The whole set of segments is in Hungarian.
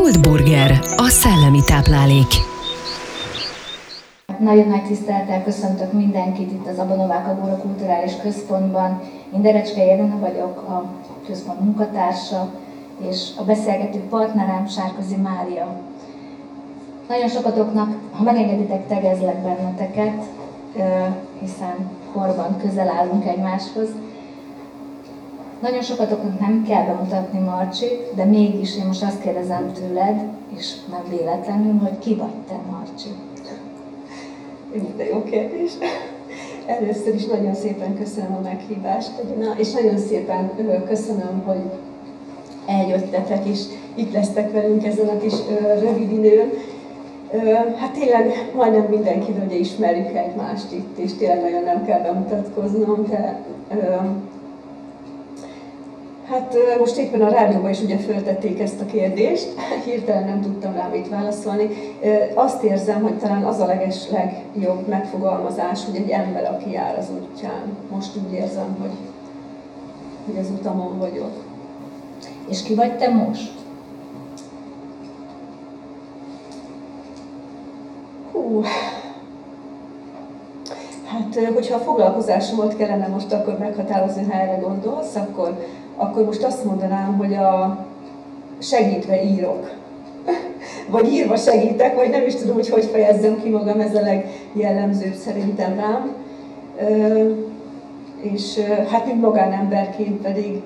Kult Burger, a szellemi táplálék. Nagyon nagy tisztelettel köszöntök mindenkit itt az Abonováka Bóra Kulturális Központban. Én Derecske Jelena vagyok, a központ munkatársa, és a beszélgető partnerem Sárközi Mária. Nagyon sokatoknak, ha megengeditek, tegezlek benneteket, hiszen korban közel állunk egymáshoz. Nagyon sokatoknak nem kell bemutatni Marcsit, de mégis én most azt kérdezem tőled, és nem véletlenül, hogy ki vagy te, Marcsi? De jó kérdés. Először is nagyon szépen köszönöm a meghívást, és nagyon szépen köszönöm, hogy eljöttetek, és itt lesztek velünk ezen a kis rövid időn. Hát tényleg majdnem mindenkiről ugye ismerjük egymást itt, és tényleg nagyon nem kell bemutatkoznom, de hát most éppen a rádióban is ugye föltették ezt a kérdést, hirtelen nem tudtam rá mit válaszolni. Azt érzem, hogy talán az a legjobb megfogalmazás, hogy egy ember, aki jár az útján. Most úgy érzem, hogy az utamon vagyok. És ki vagy te most? Hát, hogyha a foglalkozásomat kellene most akkor meghatározni, ha erre gondolsz, akkor most azt mondanám, hogy segítve írok. Vagy írva segítek, vagy nem is tudom, hogy fejezzem ki magam, ez a legjellemzőbb szerintem rám. És hát mint magánemberként pedig,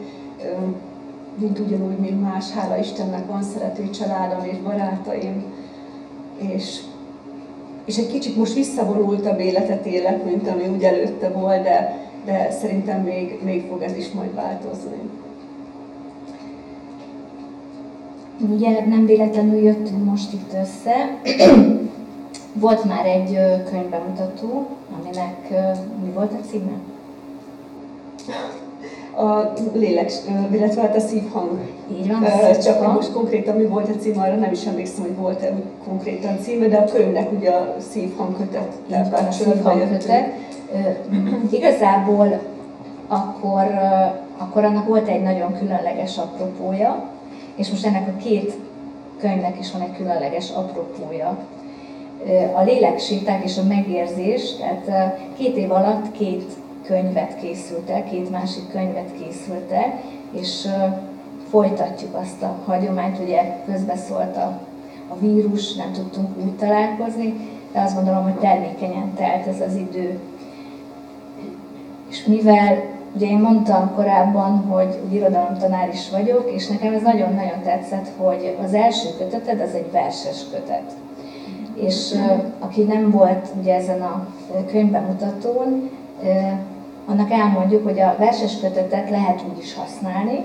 mint ugyanúgy, mint más, hála Istennek van szerető családom és barátaim. És egy kicsit most visszavonultabb életet élek, mint ami úgy előtte volt, de szerintem még fog ez is majd változni. Ugye nem véletlenül jöttünk most itt össze. Volt már egy könyvbemutató, aminek mi volt a címe? A lélek, illetve hát a szívhang. Így van, csak most konkrétan mi volt a címe, arra nem is emlékszem, hogy volt-e konkrétan címe, de a körülnek ugye a szívhang kötet. Így van, a szívhang kötet. Igazából akkor annak volt egy nagyon különleges apropója, és most ennek a két könyvnek is van egy különleges apropója. A lélekséták és a megérzés, tehát 2 év alatt 2 könyvet készült el, 2 másik könyvet készült el, és folytatjuk azt a hagyományt, ugye közbeszólt a vírus, nem tudtunk úgy találkozni, de azt gondolom, hogy termékenyen telt ez az idő. És mivel ugye én mondtam korábban, hogy irodalomtanár is vagyok, és nekem ez nagyon-nagyon tetszett, hogy az első köteted az egy verses kötet. És aki nem volt ugye ezen a könyvbemutatón, annak elmondjuk, hogy a verses kötetet lehet úgy is használni,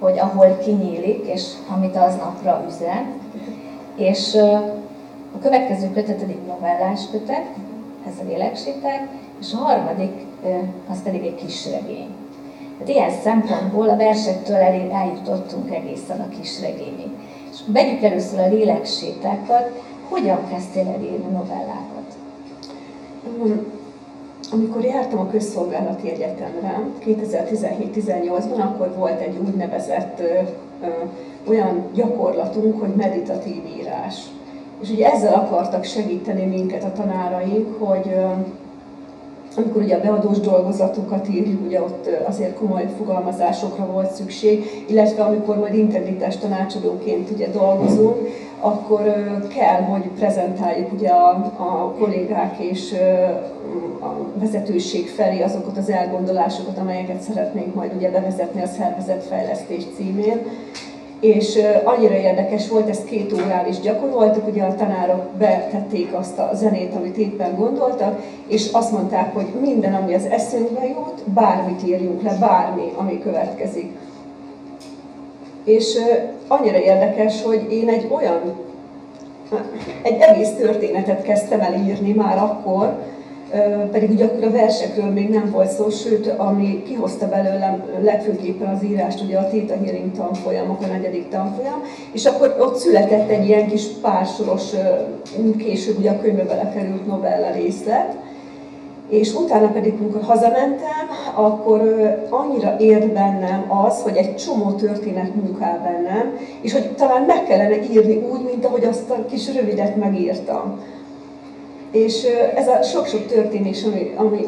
hogy ahol kinyílik, és amit aznapra üzen. És a következő köteted egy novellás kötet, ez a lélekséták, és a harmadik, az pedig egy kisregény. Tehát ilyen szempontból a versektől eljutottunk egészen a kisregényig. És vegyük először a léleksétákat, hogyan kezdtél el írni novellákat? Amikor jártam a Közszolgálati Egyetemre 2017-18-ban, akkor volt egy úgynevezett olyan gyakorlatunk, hogy meditatív írás. És ugye ezzel akartak segíteni minket a tanáraink, hogy amikor ugye a beadós dolgozatokat írjuk, ugye ott azért komoly fogalmazásokra volt szükség, illetve amikor majd integritás tanácsadóként ugye dolgozunk, akkor kell, hogy prezentáljuk ugye a kollégák és a vezetőség felé azokat az elgondolásokat, amelyeket szeretnénk majd ugye bevezetni a szervezetfejlesztés címén. És annyira érdekes volt, ezt 2 órán is gyakoroltuk, ugye a tanárok betették azt a zenét, amit éppen gondoltak, és azt mondták, hogy minden, ami az eszünkbe jut, bármit írjunk le, bármi, ami következik. És annyira érdekes, hogy én egy egész történetet kezdtem el írni már akkor, pedig ugye akkor a versekről még nem volt szó, sőt, ami kihozta belőlem legfőképpen az írást, ugye a Theta Healing tanfolyam, a 4. tanfolyam, és akkor ott született egy ilyen kis pársoros, később ugye a könyvbe belekerült novella részlet, És utána pedig, amikor hazamentem, akkor annyira élt bennem az, hogy egy csomó történet munkál bennem, és hogy talán meg kellene írni úgy, mint ahogy azt a kis rövidet megírtam. És ez a sok-sok történés,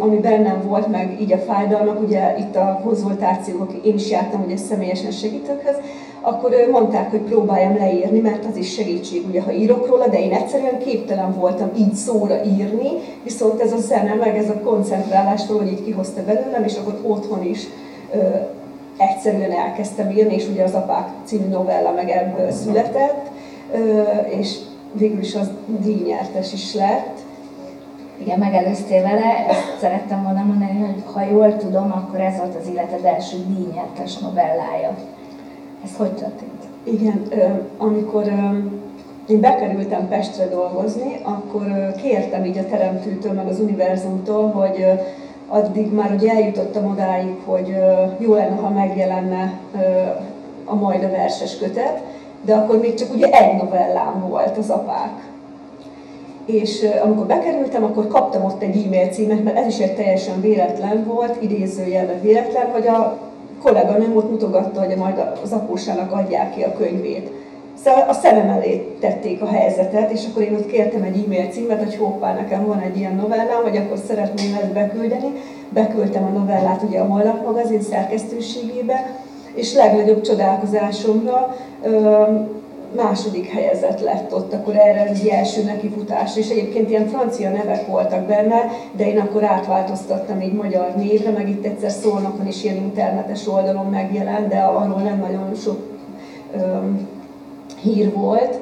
ami bennem volt, meg így a fájdalmak, ugye itt a konzultációk, én is jártam ugye személyesen segítőkhöz, akkor mondták, hogy próbáljam leírni, mert az is segítség, ugye, ha írok róla, de én egyszerűen képtelen voltam így szóra írni, viszont ez a zene, meg ez a koncentrálás valahogy így kihozta belőlem, és akkor otthon is egyszerűen elkezdtem írni, és ugye az Apák című novella meg ebből született, és végül is az díjnyertes is lett. Igen, megelőztél vele, ezt szerettem volna mondani, hogy ha jól tudom, akkor ez volt az életed első díjnyertes novellája. Ez hogy történt? Igen, amikor én bekerültem Pestre dolgozni, akkor kértem így a teremtőtől, meg az univerzumtól, hogy addig már ugye eljutottam odáig, hogy jó lenne, ha megjelenne a Majd a verses kötet, de akkor még csak ugye egy novellám volt, az Apák. És amikor bekerültem, akkor kaptam ott egy e-mail címet, mert ez is egy teljesen véletlen volt, idézőjelben véletlen, hogy a kolléganőm ott mutogatta, hogy majd az apósának adják ki a könyvét. Szóval a szemem elé tették a helyzetet, és akkor én ott kértem egy e-mail címet, hogy hoppá, nekem van egy ilyen novellám, hogy akkor szeretném ezt beküldeni. Beküldtem a novellát ugye a Mal-Lap magazin szerkesztőségébe, és legnagyobb csodálkozásomra második helyezett lett ott, akkor erre az első nekifutás, és egyébként ilyen francia nevek voltak benne, de én akkor átváltoztattam egy magyar névre, meg itt egyszer Szolnokon is ilyen internetes oldalon megjelent, de arról nem nagyon sok hír volt.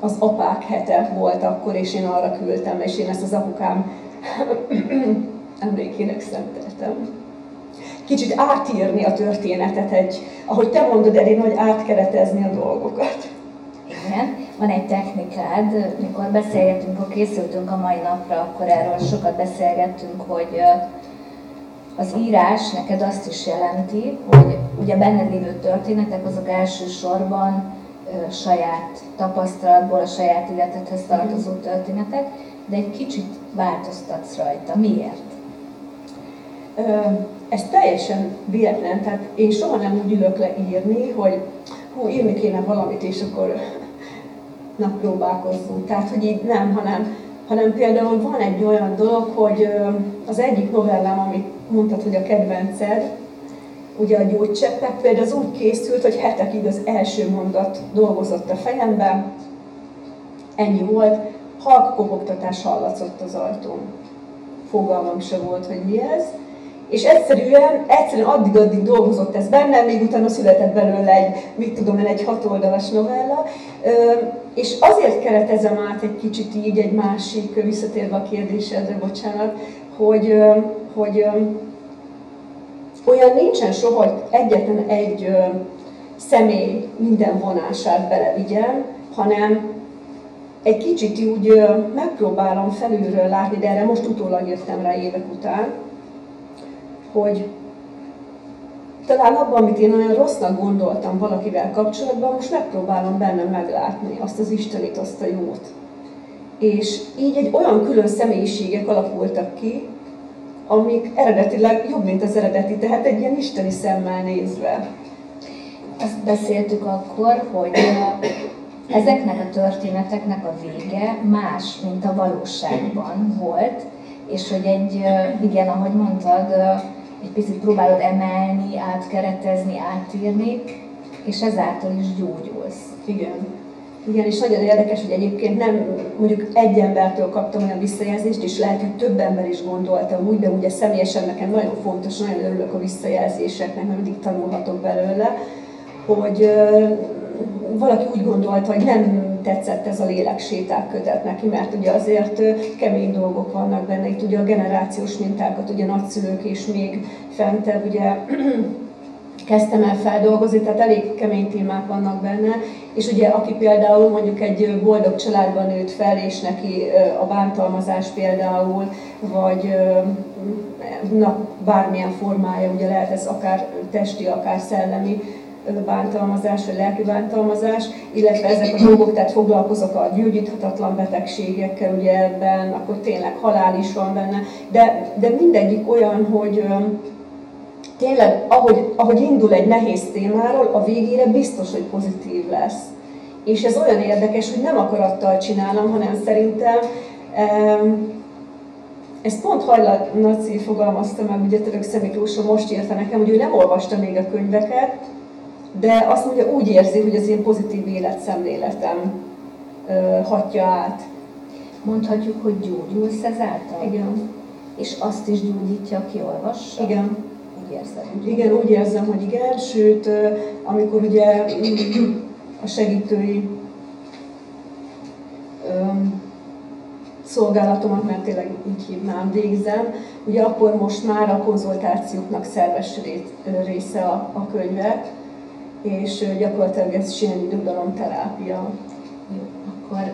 Az Apák hete volt akkor, és én arra küldtem, és én ezt az apukám emlékének szenteltem. Kicsit átírni a történetet, ahogy te mondod, Elina, hogy átkeretezni a dolgokat. Igen, van egy technikád, mikor beszélgetünk, ha készültünk a mai napra, akkor erről sokat beszélgettünk, hogy az írás neked azt is jelenti, hogy ugye benned lévő történetek azok elsősorban saját tapasztalatból, a saját életedhez tartozó történetek, de egy kicsit változtatsz rajta. Miért? Ez teljesen véletlen, tehát én soha nem úgy ülök le írni, hogy hú, írni kéne valamit, és akkor na, próbálkozzunk. Tehát, hogy így nem, hanem például van egy olyan dolog, hogy az egyik novellám, amit mondtad, hogy a kedvenced, ugye a gyógycseppek, például az úgy készült, hogy hetekig az első mondat dolgozott a fejemben, ennyi volt, halk kopogtatás hallatszott az ajtón. Fogalmam se volt, hogy mi ez. És egyszerűen addig-addig dolgozott ez bennem, még utána született belőle egy 6 oldalas novella. És azért keretezem át egy kicsit így egy másik, visszatérve a kérdésedre, bocsánat, hogy olyan nincsen soha, hogy egyetlen egy személy minden vonását belevigyem, hanem egy kicsit úgy megpróbálom felülről látni, de erre most utólag jöttem rá évek után, hogy talán abban, amit én olyan rossznak gondoltam valakivel kapcsolatban, most megpróbálom bennem meglátni azt az Istenit, azt a jót. És így egy olyan külön személyiségek alakultak ki, amik eredetileg jobb, mint az eredeti, tehát egy ilyen isteni szemmel nézve. Azt beszéltük akkor, hogy ezeknek a történeteknek a vége más, mint a valóságban volt, és hogy egy, igen, ahogy mondtad, egy picit próbálod emelni, átkeretezni, átírni, és ezáltal is gyógyulsz. Igen. Igen, és nagyon érdekes, hogy egyébként nem mondjuk egy embertől kaptam olyan visszajelzést, és lehet, hogy több ember is gondolta úgy, de ugye személyesen nekem nagyon fontos, nagyon örülök a visszajelzéseknek, mert mindig tanulhatok belőle, hogy valaki úgy gondolta, hogy nem tetszett ez a Lélekséták kötet neki, mert ugye azért kemény dolgok vannak benne, itt ugye a generációs mintákat, ugye nagyszülők és még fentebb, ugye kezdtem el feldolgozni, tehát elég kemény témák vannak benne, és ugye aki például mondjuk egy boldog családban nőtt fel, és neki a bántalmazás például, vagy bármilyen formája, ugye lehet ez akár testi, akár szellemi, ez a bántalmazás, vagy lelki bántalmazás, illetve ezek a dolgok, tehát foglalkozok a gyógyíthatatlan betegségekkel, ugye ebben, akkor tényleg halál is van benne, de mindegyik olyan, hogy tényleg, ahogy indul egy nehéz témáról, a végére biztos, hogy pozitív lesz. És ez olyan érdekes, hogy nem akarattal csinálom, hanem szerintem ezt pont Hajla Naci fogalmazta meg, ugye Török Szemiklóson most írta nekem, hogy ő nem olvasta még a könyveket, de azt mondja, úgy érzi, hogy az én pozitív életszemléletem hatja át. Mondhatjuk, hogy gyógyulsz ezáltal? Igen. És azt is gyógyítja, aki olvassa? Igen. Úgy érzem. Igen, úgy érzem, hogy igen, sőt, amikor ugye a segítői szolgálatomat, mert tényleg így hívnám, végzem, ugye akkor most már a konzultációknak szerves része a könyve, és gyakorlatilag ez is ilyen nyugalomterápia. Jó, akkor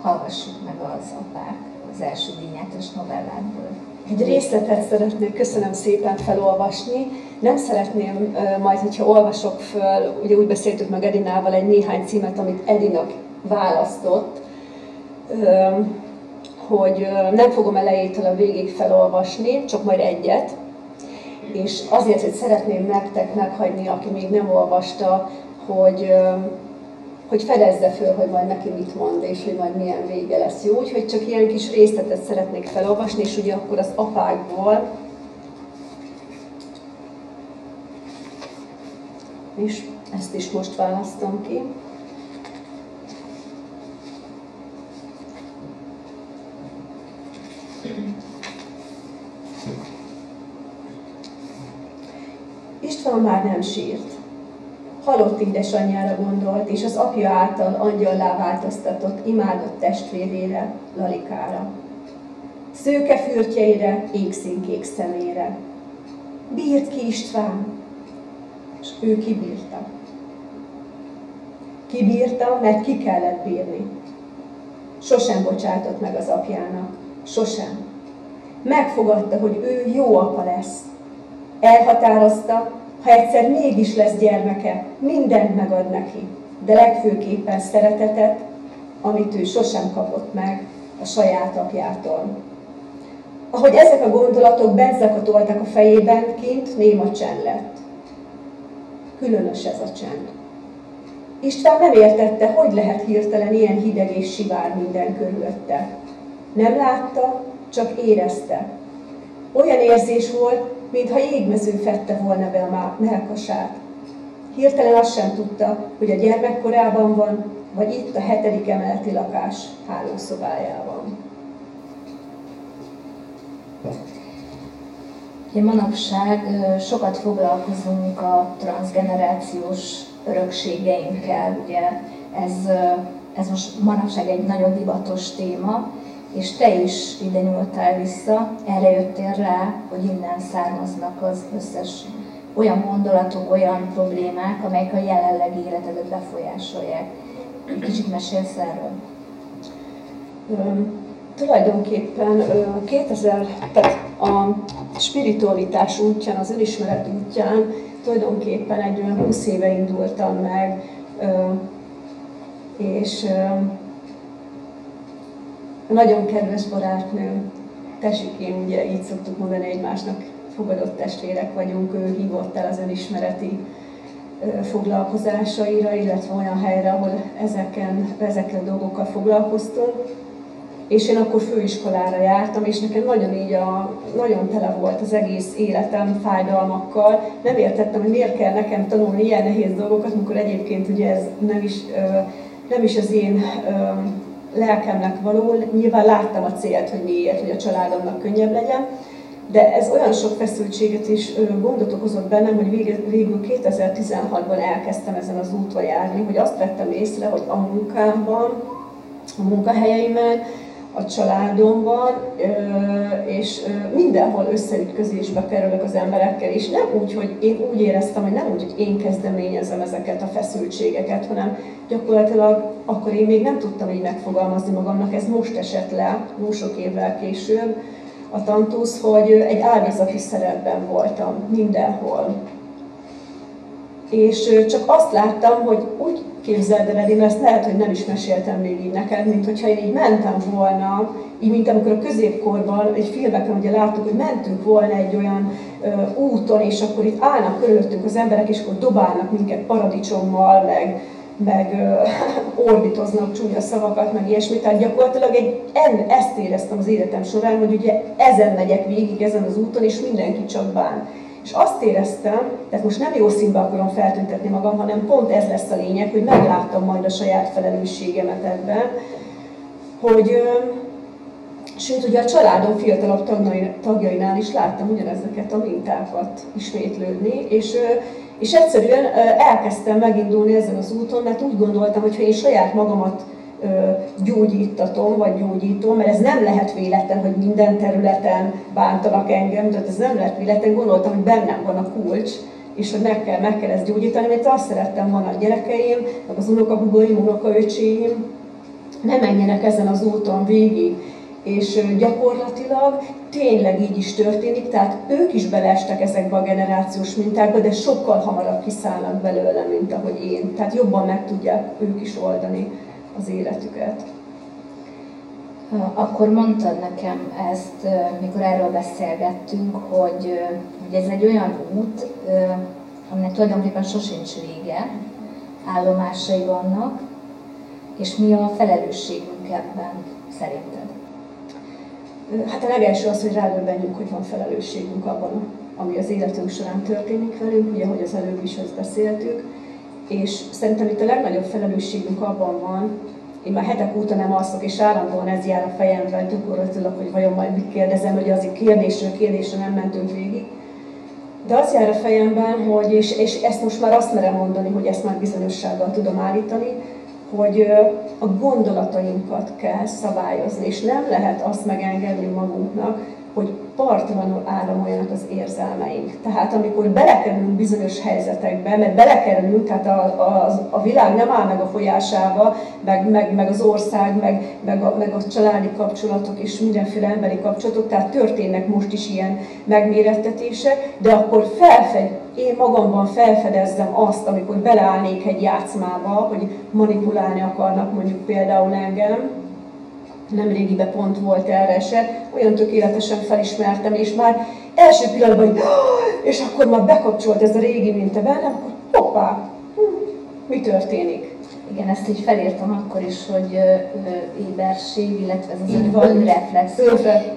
hallgassuk meg az Apák, az első díjnyertes novellából. Egy részletet szeretnék, köszönöm szépen, felolvasni. Nem szeretném majd, hogyha olvasok föl, ugye úgy beszéltük meg Edinával egy néhány címet, amit Edinak választott, hogy nem fogom elejétől a végig felolvasni, csak majd egyet. És azért, hogy szeretném nektek meghagyni, aki még nem olvasta, hogy fedezze föl, hogy majd neki mit mond, és hogy majd milyen vége lesz. Jó, úgyhogy csak ilyen kis részletet szeretnék felolvasni, és ugye akkor az Apákból és ezt is most választom ki. István már nem sírt. Halott édesanyjára gondolt, és az apja által angyallá változtatott, imádott testvérére, Lalikára. Szőke fürtjeire, égszínkék szemére. Bírt ki István, és ő kibírta. Kibírta, mert ki kellett bírni. Sosem bocsátott meg az apjának. Sosem. Megfogadta, hogy ő jó apa lesz. Elhatározta, ha egyszer mégis lesz gyermeke, mindent megad neki, de legfőképpen szeretetet, amit ő sosem kapott meg a saját apjától. Ahogy ezek a gondolatok benszakatoltak a fejében, kint néma csend lett. Különös ez a csend. István nem értette, hogy lehet hirtelen ilyen hideg és sivár minden körülötte. Nem látta, csak érezte. Olyan érzés volt, mintha jégmező fette volna be a mellkasát. Hirtelen azt sem tudta, hogy a gyermekkorában van, vagy itt a 7. emeleti lakás hálószobájában. Ja, manapság sokat foglalkozunk a transzgenerációs örökségeinkkel, ugye ez most manapság egy nagyon divatos téma, és te is ide nyúltál vissza, erre jöttél rá, hogy innen származnak az összes olyan gondolatok, olyan problémák, amelyek a jelenlegi életedet befolyásolják. Kicsit mesélsz erről? Tulajdonképpen 2000, tehát a spiritualitás útján, az önismeret útján tulajdonképpen egy olyan 20 éve indultam meg, és nagyon kedves barátnőm, tessikém, ugye így szoktuk mondani egymásnak, fogadott testvérek vagyunk, ő hívott el az önismereti foglalkozásaira, illetve olyan helyre, ahol ezekkel a dolgokkal foglalkoztunk. És én akkor főiskolára jártam, és nekem nagyon tele volt az egész életem fájdalmakkal. Nem értettem, hogy miért kell nekem tanulni ilyen nehéz dolgokat, amikor egyébként ugye ez nem is az én lelkemnek való, nyilván láttam a célt, hogy miért, hogy a családomnak könnyebb legyen, de ez olyan sok feszültséget és gondot okozott bennem, hogy végül 2016-ban elkezdtem ezen az úton járni, hogy azt vettem észre, hogy a munkámban, a munkahelyeimen, a családomban, és mindenhol összeütközésbe kerülök az emberekkel, és nem úgy, hogy én úgy éreztem, hogy nem úgy, hogy én kezdeményezem ezeket a feszültségeket, hanem gyakorlatilag akkor én még nem tudtam így megfogalmazni magamnak, ez most esett le, jó sok évvel később a tantusz, hogy egy áldozati szerepben voltam mindenhol. és csak azt láttam, hogy úgy képzeld el, én ezt lehet, hogy nem is meséltem még így neked, mint hogyha én így mentem volna, így mint amikor a középkorban, egy filmekben ugye láttuk, hogy mentünk volna egy olyan úton, és akkor itt állnak körülöttünk az emberek, és akkor dobálnak minket paradicsommal, meg orbitoznak csúnya szavakat, meg ilyesmi. Tehát gyakorlatilag ezt éreztem az életem során, hogy ugye ezen megyek végig, ezen az úton, és mindenki csak bán. És azt éreztem, tehát most nem jó színbe akarom feltüntetni magam, hanem pont ez lesz a lényeg, hogy megláttam majd a saját felelősségemet ebben, hogy sőt, ugye a családom fiatalabb tagjainál is láttam ugyanezeket a mintákat ismétlődni, és egyszerűen elkezdtem megindulni ezen az úton, mert úgy gondoltam, hogy ha én saját magamat gyógyítatom, vagy gyógyítom, mert ez nem lehet véletlen, hogy minden területen bántanak engem, tehát ez nem lehet véletlen, gondoltam, hogy bennem van a kulcs, és hogy meg kell ezt gyógyítani, mert azt szerettem volna a gyerekeim, meg az unokahúgaim, unokaöcséim, ne menjenek ezen az úton végig. És gyakorlatilag tényleg így is történik, tehát ők is beleestek ezekbe a generációs mintákba, de sokkal hamarabb kiszállnak belőle, mint ahogy én. Tehát jobban meg tudják ők is oldani az életüket. Akkor mondtad nekem ezt, mikor erről beszélgettünk, hogy ez egy olyan út, aminek tulajdonképpen sosincs vége, állomásai vannak, és mi a felelősségünk ebben szerinted? Hát a legelső az, hogy rádöbbenjünk, hogy van felelősségünk abban, ami az életünk során történik velünk, ugye, ahogy az előbb is ezt beszéltük. És szerintem itt a legnagyobb felelősségünk abban van, én már hetek óta nem alszok, és állandóan ez jár a fejemben, gyakorlatilag, hogy vajon majd mit kérdezem, hogy azért kérdésre nem mentünk végig. De az jár a fejemben, hogy, és ezt most már azt merem mondani, hogy ezt már bizonyossággal tudom állítani, hogy a gondolatainkat kell szabályozni, és nem lehet azt megengedni magunknak, hogy partlanul áramoljanak az érzelmeink. Tehát amikor belekerülünk bizonyos helyzetekbe, mert belekerülünk, tehát a világ nem áll meg a folyásába, meg az ország, meg a családi kapcsolatok és mindenféle emberi kapcsolatok, tehát történnek most is ilyen megmérettetések, de akkor én magamban felfedezzem azt, amikor beleállnék egy játszmába, hogy manipulálni akarnak mondjuk például engem. Nemrégiben pont volt erre eset, olyan tökéletesen felismertem, és már első pillanatban, hogy és akkor már bekapcsolt ez a régi minta bennem, akkor hoppá, mi történik? Igen, ezt így felírtam akkor is, hogy éberség, illetve ez az önreflexió.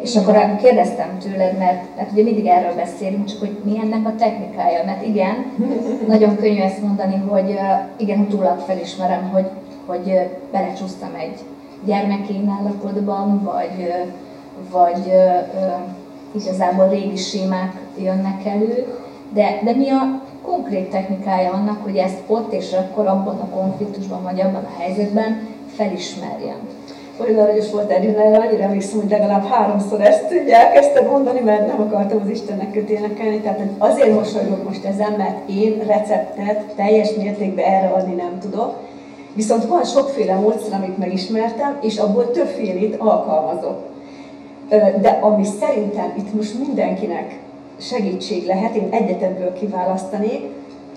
És akkor kérdeztem tőled, mert ugye mindig erről beszélünk, csak hogy mi ennek a technikája. Mert igen, nagyon könnyű ezt mondani, hogy igen, utólag felismerem, hogy belecsúsztam egy gyermekénálapotban, vagy igazából régi sémák jönnek elő, de mi a konkrét technikája annak, hogy ezt ott és akkor abban a konfliktusban vagy abban a helyzetben felismerjem? Olyan aranyos volt erről, annyira emlékszem, hogy legalább 3-szor ezt elkezdtem mondani, mert nem akartam az Istennek köténekelni, tehát azért mosolygok most ezen, mert én receptet teljes mértékben erre adni nem tudok. Viszont van sokféle módszer, amit megismertem, és abból többfélét alkalmazok. De ami szerintem itt most mindenkinek segítség lehet, én egyet ebből kiválasztanék,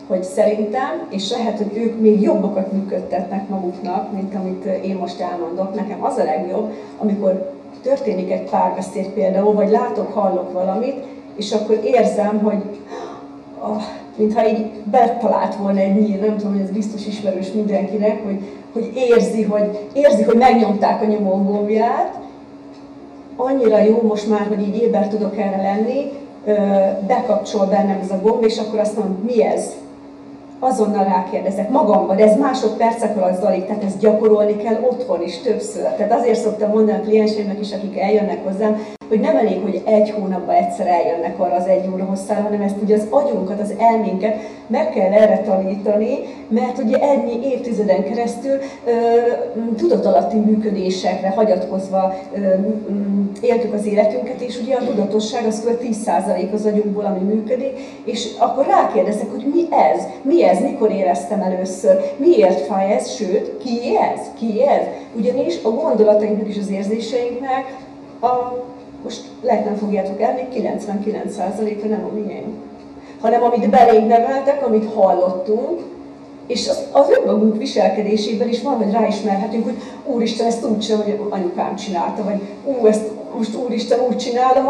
hogy szerintem, és lehet, hogy ők még jobbakat működtetnek maguknak, mint amit én most elmondok. Nekem az a legjobb, amikor történik egy párbeszéd például, vagy látok, hallok valamit, és akkor érzem, hogy mintha így betalált volna egy nyíl, nem tudom, hogy ez biztos ismerős mindenkinek, hogy érzi, hogy megnyomták a nyomógombját. Annyira jó most már, hogy így éber tudok erre lenni, bekapcsol bennem ez a gomb, és akkor azt mondom, mi ez? Azonnal rákérdezek magamra, de ez másodpercek alatt zajlik, tehát ezt gyakorolni kell otthon is többször. Tehát azért szoktam mondani a klienseimnek is, akik eljönnek hozzám, hogy nem elég, hogy egy hónapban egyszer eljönnek arra az egy óra hosszára, hanem ezt ugye az agyunkat, az elménket meg kell erre tanítani, mert ugye ennyi évtizeden keresztül tudatalatti működésekre hagyatkozva éltük az életünket, és ugye a tudatosság az kb. 10% az agyunkból, ami működik, és akkor rákérdezek, hogy mi ez, mikor éreztem először, miért fáj ez, sőt, ki ez, ugyanis a gondolatainknak és az érzéseinknek most lehet nem fogjátok elni, 99%-a nem a miénk. hanem amit belénk neveltek, amit hallottunk, és az önmagunk viselkedésében is valahogy ráismerhetünk, hogy Úristen, ezt úgy sem, hogy anyukám csinálta, vagy ezt most Úristen úgy csinálom,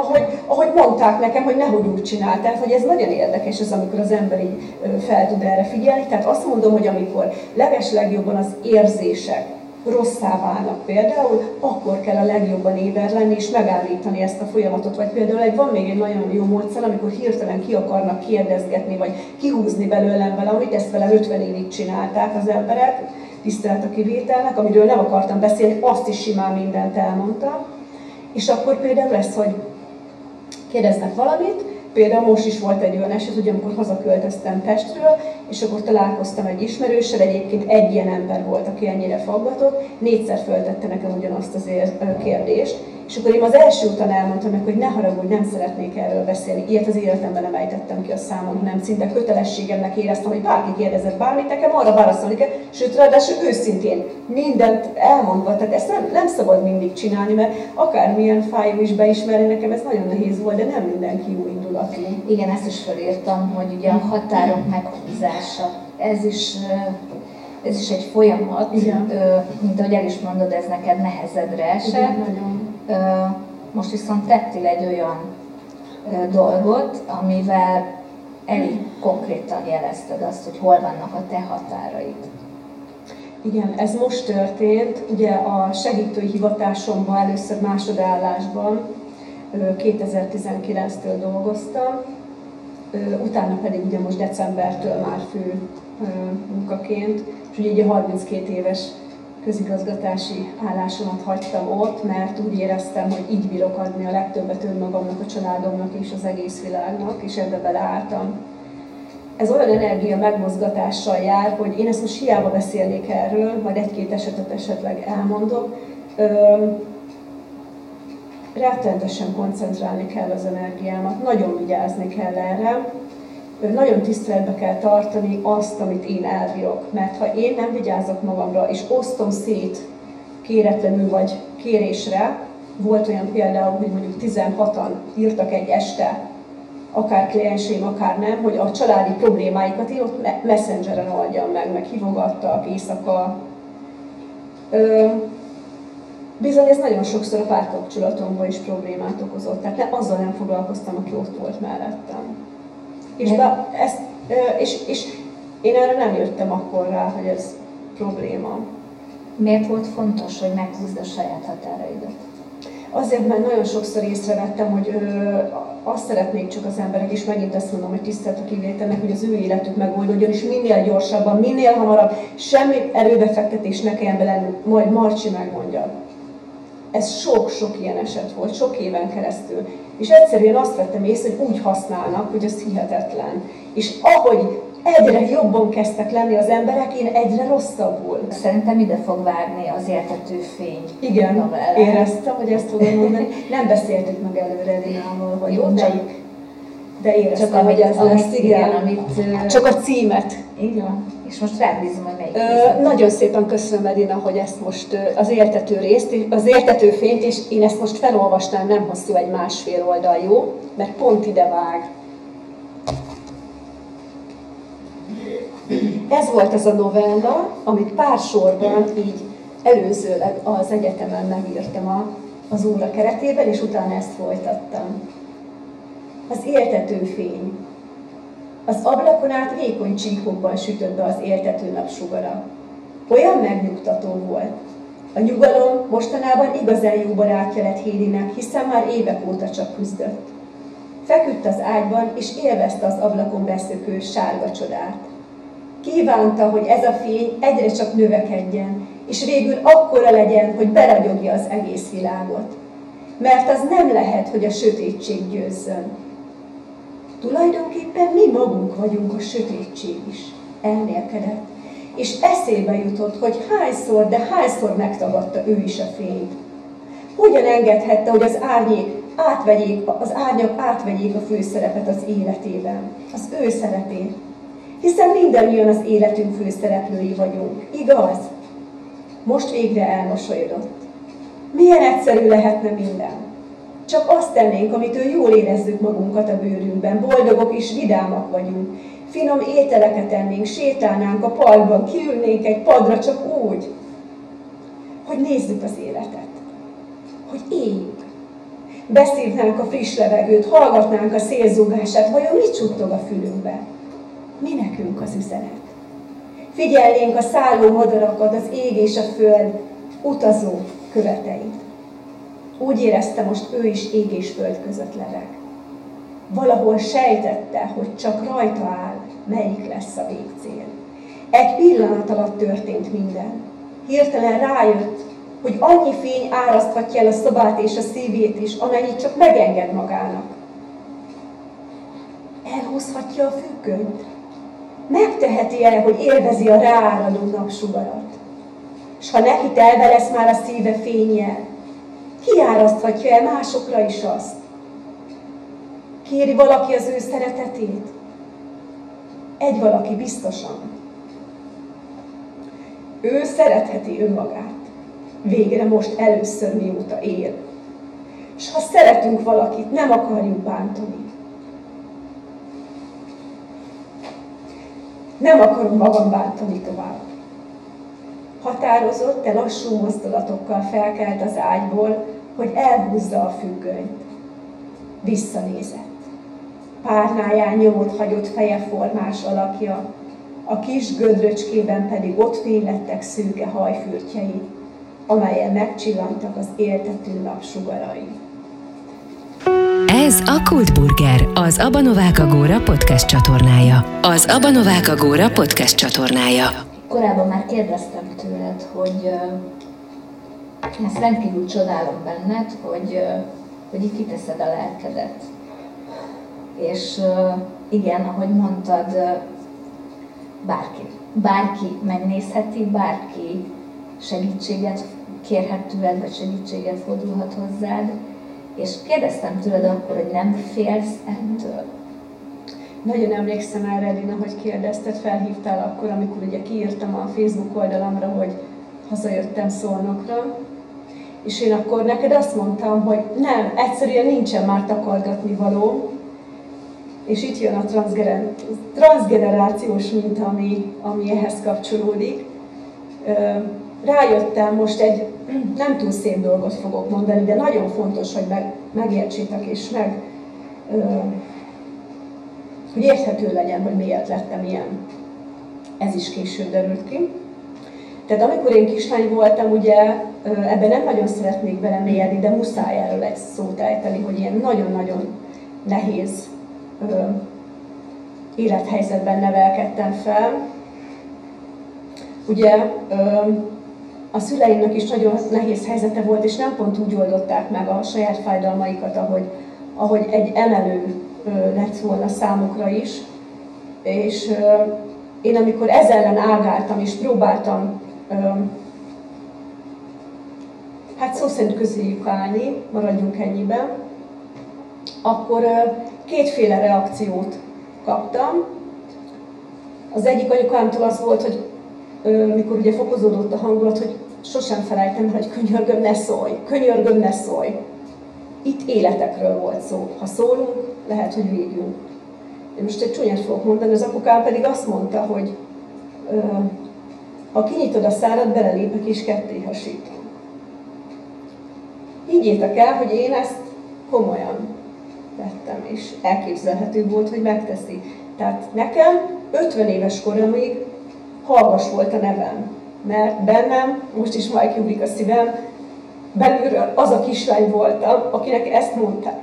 ahogy mondták nekem, hogy nehogy úgy csinál. Tehát, hogy ez nagyon érdekes az, amikor az ember így fel tud erre figyelni. Tehát azt mondom, hogy amikor legeslegjobban az érzések rosszá válnak például, akkor kell a legjobban éber lenni és megállítani ezt a folyamatot. Vagy például van még egy nagyon jó módszer, amikor hirtelen ki akarnak kérdezgetni, vagy kihúzni belőlem valamit, ezt velem 50 évig csinálták az emberek, tisztelet a kivételnek, amiről nem akartam beszélni, azt is simán mindent elmondtam. És akkor például lesz, hogy kérdeznek valamit, például most is volt egy olyan eset, hogy amikor hazaköltöztem Pestről, és akkor találkoztam egy ismerőssel, egyébként egy ilyen ember volt, aki ennyire faggatott, 4-szer föltette nekem ugyanazt az kérdést, és akkor én az első után elmondtam neki, hogy ne haragudj, nem szeretnék erről beszélni, ilyet az életemben nem ejtettem ki a számon, hanem szinte kötelességemnek éreztem, hogy bárki kérdezett bármit, nekem arra válaszolni kell, sőt, ráadásul őszintén mindent elmondva, tehát ezt nem szabad mindig csinálni, mert akármilyen fájó is beismerni, nekem ez nagyon nehéz volt, de nem mindenki jó indulatú. Igen, ezt is felírtam, hogy ugye a határok meghúzása, ez is egy folyamat, igen. Mint ahogy el is mondod, ez neked nehezedre esett. Most viszont tettél egy olyan dolgot, amivel elég konkrétan jelezted azt, hogy hol vannak a te határaid. Igen, ez most történt. Ugye a segítői hivatásomban először másodállásban 2019-től dolgoztam, utána pedig ugye most decembertől már fő munkaként, és ugye egy 32 éves közigazgatási állásomat hagytam ott, mert úgy éreztem, hogy így bírok adni a legtöbbet önmagamnak, a családomnak és az egész világnak, és ebbe beleálltam. Ez olyan energia megmozgatással jár, hogy én ezt most hiába beszélnék erről, majd egy-két esetet esetleg elmondok. Rettenetesen koncentrálni kell az energiámat, nagyon vigyázni kell erre. Nagyon tiszteletbe kell tartani azt, amit én elbírok, mert ha én nem vigyázok magamra, és osztom szét kéretlenül vagy kérésre, volt olyan például, hogy mondjuk 16-an írtak egy este, akár klienseim, akár nem, hogy a családi problémáikat én ott messengeren oldjam meg hívogattak éjszaka. Bizony ez nagyon sokszor a párkapcsolatomban is problémát okozott, tehát azzal nem foglalkoztam, aki ott volt mellettem. És én erre nem jöttem akkor rá, hogy ez probléma. Miért volt fontos, hogy meghúzd a saját határaidat? Azért, mert nagyon sokszor észrevettem, hogy azt szeretnék csak az emberek, és megint azt mondom, hogy tisztelt a kivételnek, hogy az ő életük megoldódjon, és minél gyorsabban, minél hamarabb, semmi erőbefektetés ne kelljen bele, majd Marci megmondja. Ez sok-sok ilyen eset volt, sok éven keresztül. És egyszerűen azt vettem észre, hogy úgy használnak, hogy ez hihetetlen. És ahogy egyre jobban kezdtek lenni az emberek, én egyre rosszabbul. Szerintem ide fog vágni az értető fény. Igen, novellát. Éreztem, hogy ezt tudom mondani. Nem beszéltük meg előre Dinával, vagy jó, de éreztem, csak hogy ez lesz, igen. Csak a címet. Igen. És most rád bízom, hogy melyik nagyon szépen köszönöm, Edina, hogy ezt most az értető részt, az értető fényt, és én ezt most felolvasnám, nem hosszú, egy 1,5 oldal, jó? Mert pont ide vág. Ez volt az a novella, amit pár sorban így előzőleg az egyetemen megírtam az óra keretében, és utána ezt folytattam. Az értető fény. Az ablakon át vékony csíkokban sütött be az éltető napsugara. Olyan megnyugtató volt. A nyugalom mostanában igazán jó barátja lett Hélinek, hiszen már évek óta csak küzdött. Feküdt az ágyban, és élvezte az ablakon beszökő sárga csodát. Kívánta, hogy ez a fény egyre csak növekedjen, és végül akkora legyen, hogy beragyogja az egész világot. Mert az nem lehet, hogy a sötétség győzzön. Tulajdonképpen mi magunk vagyunk a sötétség is, elmélkedett, és eszébe jutott, hogy hányszor, de hányszor megtagadta ő is a fényt. Hogyan engedhette, hogy az árnyak átvegyék a főszerepet az életében, az ő szerepét? Hiszen mindannyian az életünk főszereplői vagyunk, igaz? Most végre elmosolyodott. Milyen egyszerű lehetne minden? Csak azt tennénk, amitől jól érezzük magunkat a bőrünkben, boldogok és vidámak vagyunk. Finom ételeket ennénk, sétálnánk a parkban, kiülnénk egy padra csak úgy, hogy nézzük az életet, hogy éljük. Beszívnánk a friss levegőt, hallgatnánk a szélzúgását, vajon mit csuttog a fülünkbe? Mi nekünk az üzenet? Figyelnénk a szálló madarakat, az ég és a föld utazó követeit. Úgy érezte most ő is ég és föld között lebeg. Valahol sejtette, hogy csak rajta áll, melyik lesz a végcél. Egy pillanat alatt történt minden. Hirtelen rájött, hogy annyi fény áraszthatja el a szobát és a szívét is, amennyit csak megenged magának. Elhúzhatja a függönyt. Megteheti el, hogy élvezi a rááradó napsugarat. S ha neki telve lesz már a szíve fényjel, kiáraszthatja el másokra is azt. Kéri valaki az ő szeretetét? Egy valaki biztosan. Ő szeretheti önmagát. Végre most először, mióta él. És ha szeretünk valakit, nem akarjuk bántani. Nem akarom magam bántani tovább. Határozott, de lassú mozdulatokkal felkelt az ágyból, hogy elhúzza a függönyt. Visszanézett. Párnáján nyomot hagyott fejeformás alakja, a kis gödröcskében pedig ott fénylettek szőke hajfürtjei, amelyen megcsillantak az éltető napsugarai. Ez a Kultburger, az Abonováka Bóra podcast csatornája. Az Abonováka Bóra podcast csatornája. Korábban már kérdeztem tőled, hogy ezt rendkívül csodálom benned, hogy itt kiteszed a lelkedet. És igen, ahogy mondtad, bárki megnézheti, bárki segítséget kérhet tőled, vagy segítséget fordulhat hozzád. És kérdeztem tőled akkor, hogy nem félsz ettől? Nagyon emlékszem erre, Edina, hogy kérdezted, felhívtál akkor, amikor ugye kiírtam a Facebook oldalamra, hogy hazajöttem Szolnokra. És én akkor neked azt mondtam, hogy nem, egyszerűen nincsen már takargatni való. És itt jön a transzgenerációs minta, ami ehhez kapcsolódik. Rájöttem, most egy nem túl szép dolgot fogok mondani, de nagyon fontos, hogy megértsétek és hogy érthető legyen, hogy miért lettem ilyen. Ez is később derült ki. Tehát amikor én kislány voltam, ugye ebben nem nagyon szeretnék belemélyedni, de muszáj erről egy szót ejteni, hogy ilyen nagyon-nagyon nehéz élethelyzetben nevelkedtem fel. Ugye a szüleimnek is nagyon nehéz helyzete volt, és nem pont úgy oldották meg a saját fájdalmaikat, ahogy egy emelő lett volna számukra is. És én amikor ez ellen ágáltam és próbáltam szó szerint közéjük állni, maradjunk ennyiben, akkor kétféle reakciót kaptam. Az egyik anyukámtól az volt, hogy mikor ugye fokozódott a hangulat, hogy sosem felejtem, hogy könyörgöm, ne szólj. Itt életekről volt szó. Ha szólunk, lehet, hogy végünk. Én most egy csúnyát fogok mondani, az apukám pedig azt mondta, hogy ha kinyitod a szárat, belelépek és ketté hasítom. Higgyétek el, hogy én ezt komolyan vettem, és elképzelhető volt, hogy megteszi. Tehát nekem 50 éves koromig hallgas volt a nevem, mert bennem, most is majd kiugrik a szívem, belülről az a kislány voltam, akinek ezt mondták.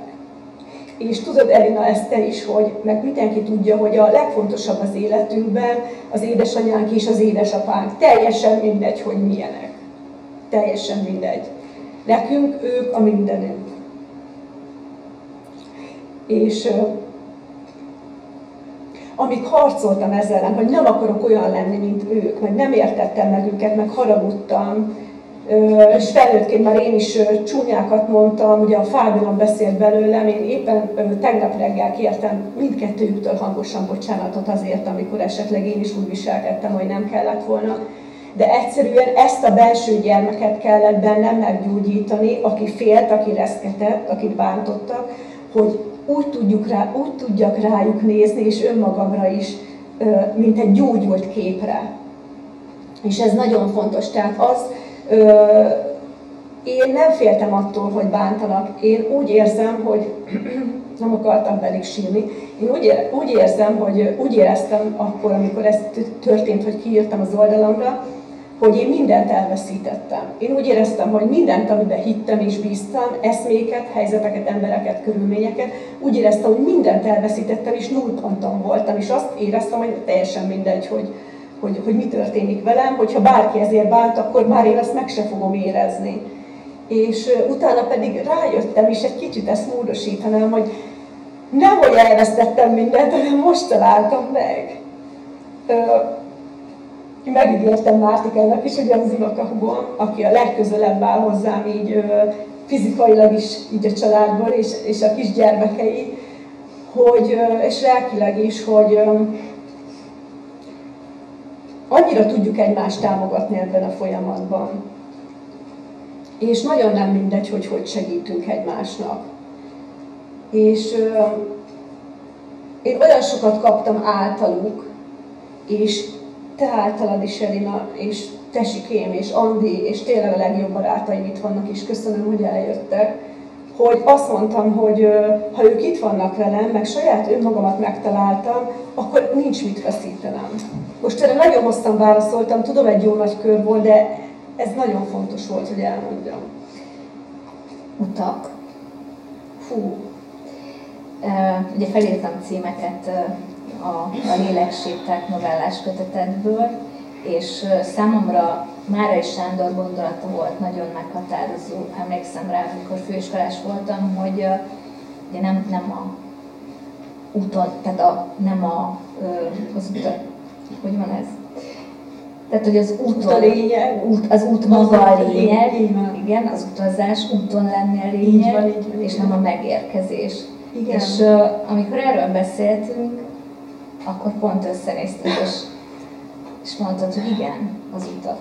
És tudod, Elina, ezt te is, hogy meg mindenki tudja, hogy a legfontosabb az életünkben az édesanyánk és az édesapánk. Teljesen mindegy, hogy milyenek. Teljesen mindegy. Nekünk ők a mindenünk. És amíg harcoltam ezzel, hogy nem akarok olyan lenni, mint ők, meg nem értettem meg őket, meg haragudtam, és felnőttként már én is csúnyákat mondtam, ugye a fájdalom beszélt belőlem, én éppen tegnap reggel kértem mindkettőjüktől hangosan bocsánatot azért, amikor esetleg én is úgy viselkedtem, hogy nem kellett volna. de egyszerűen ezt a belső gyermeket kellett bennem meggyógyítani, aki félt, aki reszketett, akit bántottak, hogy úgy tudjak rájuk nézni, és önmagamra is, mint egy gyógyult képre. És ez nagyon fontos, tehát az, én nem féltem attól, hogy bántanak, én úgy érzem, hogy nem akartam pedig sírni, én úgy érzem, hogy úgy éreztem akkor, amikor ez történt, hogy kiírtam az oldalamra, hogy én mindent elveszítettem. Én úgy éreztem, hogy mindent, amiben hittem és bíztam, eszméket, helyzeteket, embereket, körülményeket, úgy éreztem, hogy mindent elveszítettem, és nullponton voltam, és azt éreztem, hogy teljesen mindegy, hogy mi történik velem, hogyha bárki ezért bánt, akkor már én ezt meg se fogom érezni. És utána pedig rájöttem, és egy kicsit ezt módosítanám, hogy nemhogy elvesztettem mindent, hanem most találtam meg. Megígértem Mártikának is, hogy az unokahúgom, aki a legközelebb áll hozzám így fizikailag is így a családból, és a kisgyermekei, hogy, és lelkileg is, hogy annyira tudjuk egymást támogatni ebben a folyamatban. És nagyon nem mindegy, hogy hogy segítünk egymásnak. És én olyan sokat kaptam általuk, és te általad is, Elina, és Tesikém, és Andi, és tényleg a legjobb barátaim itt vannak, és köszönöm, hogy eljöttek, hogy azt mondtam, hogy ha ők itt vannak velem, meg saját önmagamat megtaláltam, akkor nincs mit veszítenem. Most erre nagyon hosszan válaszoltam, tudom, egy jó nagy kör volt, de ez nagyon fontos volt, hogy elmondjam. Utak. Fú. Ugye felírtam címeket a Lélekséták novellás kötetetből, és számomra Márai Sándor gondolata volt nagyon meghatározó. Emlékszem rá, amikor főiskolás voltam, hogy ugye nem a úton, tehát hogy van ez? Tehát, hogy az úton, a lényeg, az út maga a lényeg, igen, az utazás, úton lenni a lényeg, így van, és nem a megérkezés. Igen. És amikor erről beszéltünk, akkor pont összenéztük, és mondtad, hogy igen, az utak.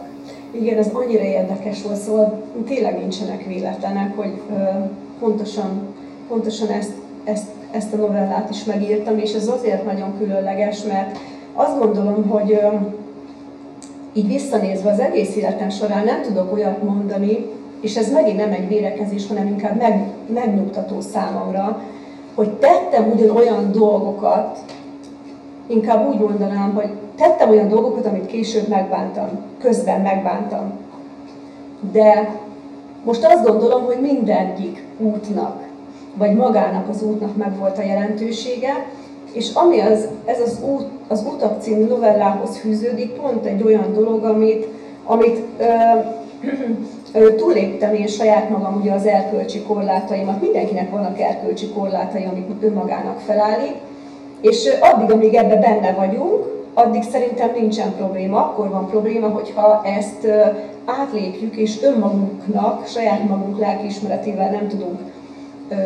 Igen, ez annyira érdekes volt, szóval tényleg nincsenek véletlenek, hogy pontosan ezt a novellát is megírtam, és ez azért nagyon különleges, mert azt gondolom, hogy így visszanézve az egész életem során nem tudok olyat mondani, és ez megint nem egy védekezés, hanem inkább megnyugtató számomra, hogy tettem ugyan olyan dolgokat, inkább úgy mondanám, hogy tettem olyan dolgokat, amit később megbántam, közben megbántam. De most azt gondolom, hogy mindegyik útnak, vagy magának az útnak megvolt a jelentősége, és ami az Utak című novellához fűződik, pont egy olyan dolog, amit túlléptem én saját magam, ugye az erkölcsi korlátaimat. Mindenkinek vannak erkölcsi korlátai, amit önmagának felállít, és addig, amíg ebben benne vagyunk, addig szerintem nincsen probléma. Akkor van probléma, hogyha ezt átlépjük, és önmagunknak, saját magunk lelkiismeretével nem tudunk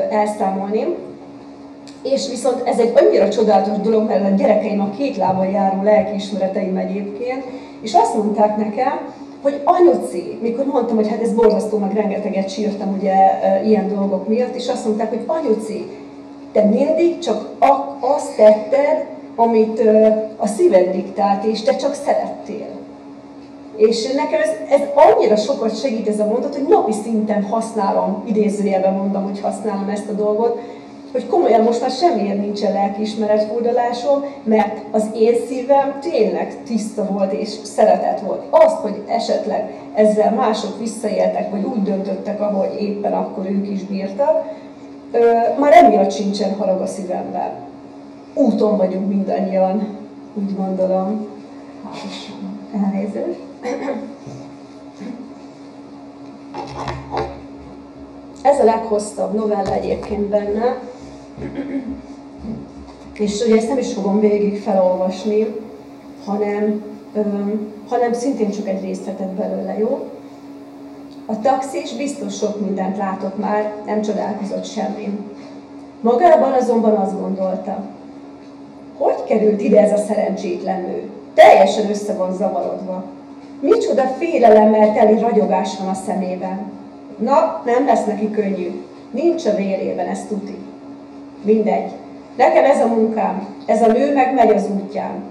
elszámolni. És viszont ez egy annyira csodálatos dolog, mert a gyerekeim a két lábon járó lelkiismereteim egyébként, és azt mondták nekem, hogy anyuci, mikor mondtam, hogy hát ez borzasztó, meg rengeteget sírtam ugye ilyen dolgok miatt, és azt mondták, hogy anyuci, te mindig csak azt tetted, amit a szíved diktált, és te csak szerettél. És nekem ez annyira sokat segít ez a mondat, hogy napi szinten használom, idézőjelben mondom, hogy használom ezt a dolgot, hogy komolyan most már semmiért nincsen lelkiismeretfurdalásom, mert az én szívem tényleg tiszta volt és szeretet volt. Azt, hogy esetleg ezzel mások visszaéltek, vagy úgy döntöttek, ahogy éppen akkor ők is bírtak, már emiatt sincsen harag a szívemben. Úton vagyunk mindannyian, úgy gondolom. Elnézést. Ez a leghosszabb novella egyébként benne, és ugye ezt nem is fogom végig felolvasni, hanem szintén csak egy részletet belőle, jó? A taxis biztos sok mindent látott már, nem csodálkozott semmi. Magában azonban azt gondolta, hogy került ide ez a szerencsétlen nő? Teljesen össze van zavarodva. Micsoda félelemmel teli ragyogás van a szemében. Na, nem lesz neki könnyű. Nincs a vérében, ez tuti. Mindegy. Nekem ez a munkám, ez a nő meg megy az útján.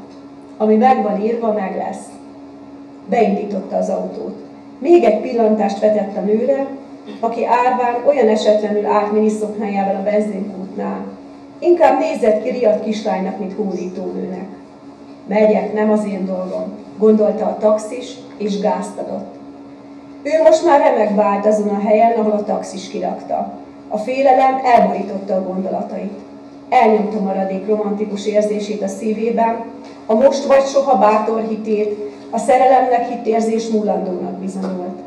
Ami meg van írva, meg lesz. Beindította az autót. Még egy pillantást vetett a nőre, aki árván olyan esetlenül állt miniszoknájával a benzinkútnál. Inkább nézett ki riadt kislánynak, mint hódítónőnek. Megyek, nem az én dolgom, gondolta a taxis, és gázt adott. Ő most már remek vált azon a helyen, ahol a taxis kirakta. A félelem elborította a gondolatait. Elnyomta maradék romantikus érzését a szívében, a most vagy soha bátor hitét, a szerelemnek hitérzés múlandónak bizonyult.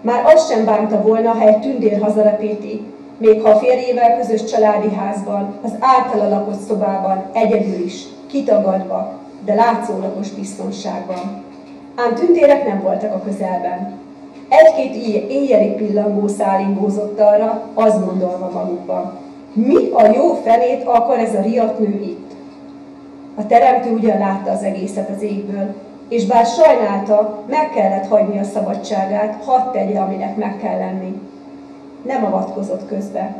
Már azt sem bánta volna, ha egy tündér hazarepíti, még ha a férjével közös családi házban, az általa lakott szobában, egyedül is, kitagadva, de látszólagos biztonságban. Ám tündérek nem voltak a közelben. Egy-két éjjeli pillangó szálingózott arra, azt gondolva magukban. Mi a jó fenét akar ez a riadt nő itt? A teremtő ugyan látta az egészet az égből, és bár sajnálta, meg kellett hagyni a szabadságát, hadd tegye, aminek meg kell lenni. Nem avatkozott közbe.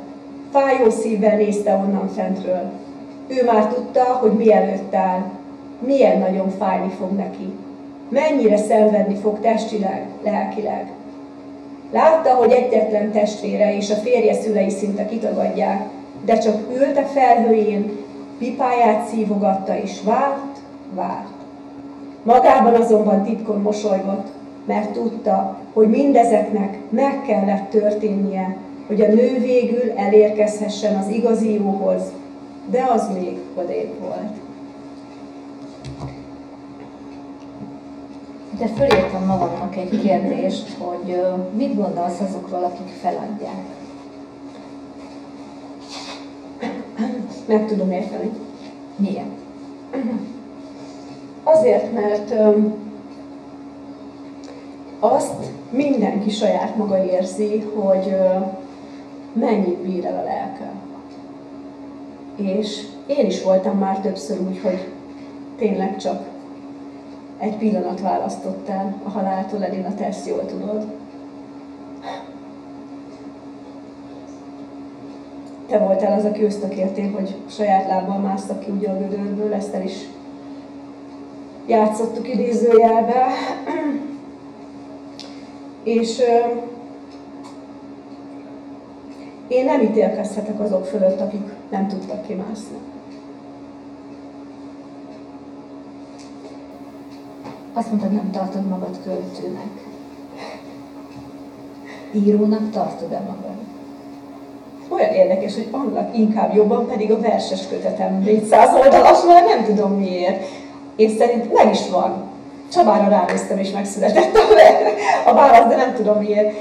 Fájó szívvel nézte onnan fentről. Ő már tudta, hogy mi előtt áll. Milyen nagyon fájni fog neki. Mennyire szenvedni fog testileg, lelkileg. Látta, hogy egyetlen testvére és a férje szülei szinte kitagadják, de csak ült a felhőjén, pipáját szívogatta és várt, várt. Magában azonban titkon mosolygott, mert tudta, hogy mindezeknek meg kellett történnie, hogy a nő végül elérkezhessen az igazi jóhoz, de az még odébb volt. De fölírtam magamnak egy kérdést, hogy mit gondolsz azokról, akik feladják? Meg tudom érteni. Miért? Azért, mert azt mindenki saját maga érzi, hogy mennyit bír el a lelke. És én is voltam már többször úgy, hogy tényleg csak egy pillanat választott el a haláltól, Edén, a tesz, jól tudod. Te voltál az, aki ösztökértél, hogy saját lábbal másszak ki ugye a gödörből, ezt el is játszottuk idézőjelbe. És én nem ítélkezhetek azok fölött, akik nem tudtak kimászni. Azt mondtad, nem tartod magad költőnek. Írónak tartod-e magad? Olyan érdekes, hogy annak inkább jobban, pedig a verses kötetem 400 oldalas, már nem tudom miért. Én szerint meg is van. Csabára ránéztem és megszületett a válasz, de nem tudom miért.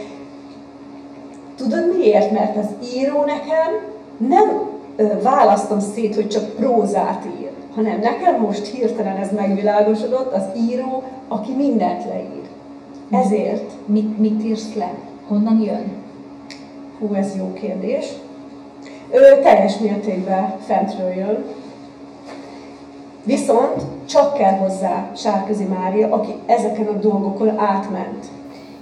Tudod miért? Mert az író nekem nem választom szét, hogy csak prózát ír, hanem nekem most hirtelen ez megvilágosodott, az író, aki mindent leír. Ezért. Mit írsz le? Honnan jön? Hú, ez jó kérdés. Teljes mértékben fentről jön. Viszont csak kell hozzá Sárközi Mária, aki ezeken a dolgokon átment.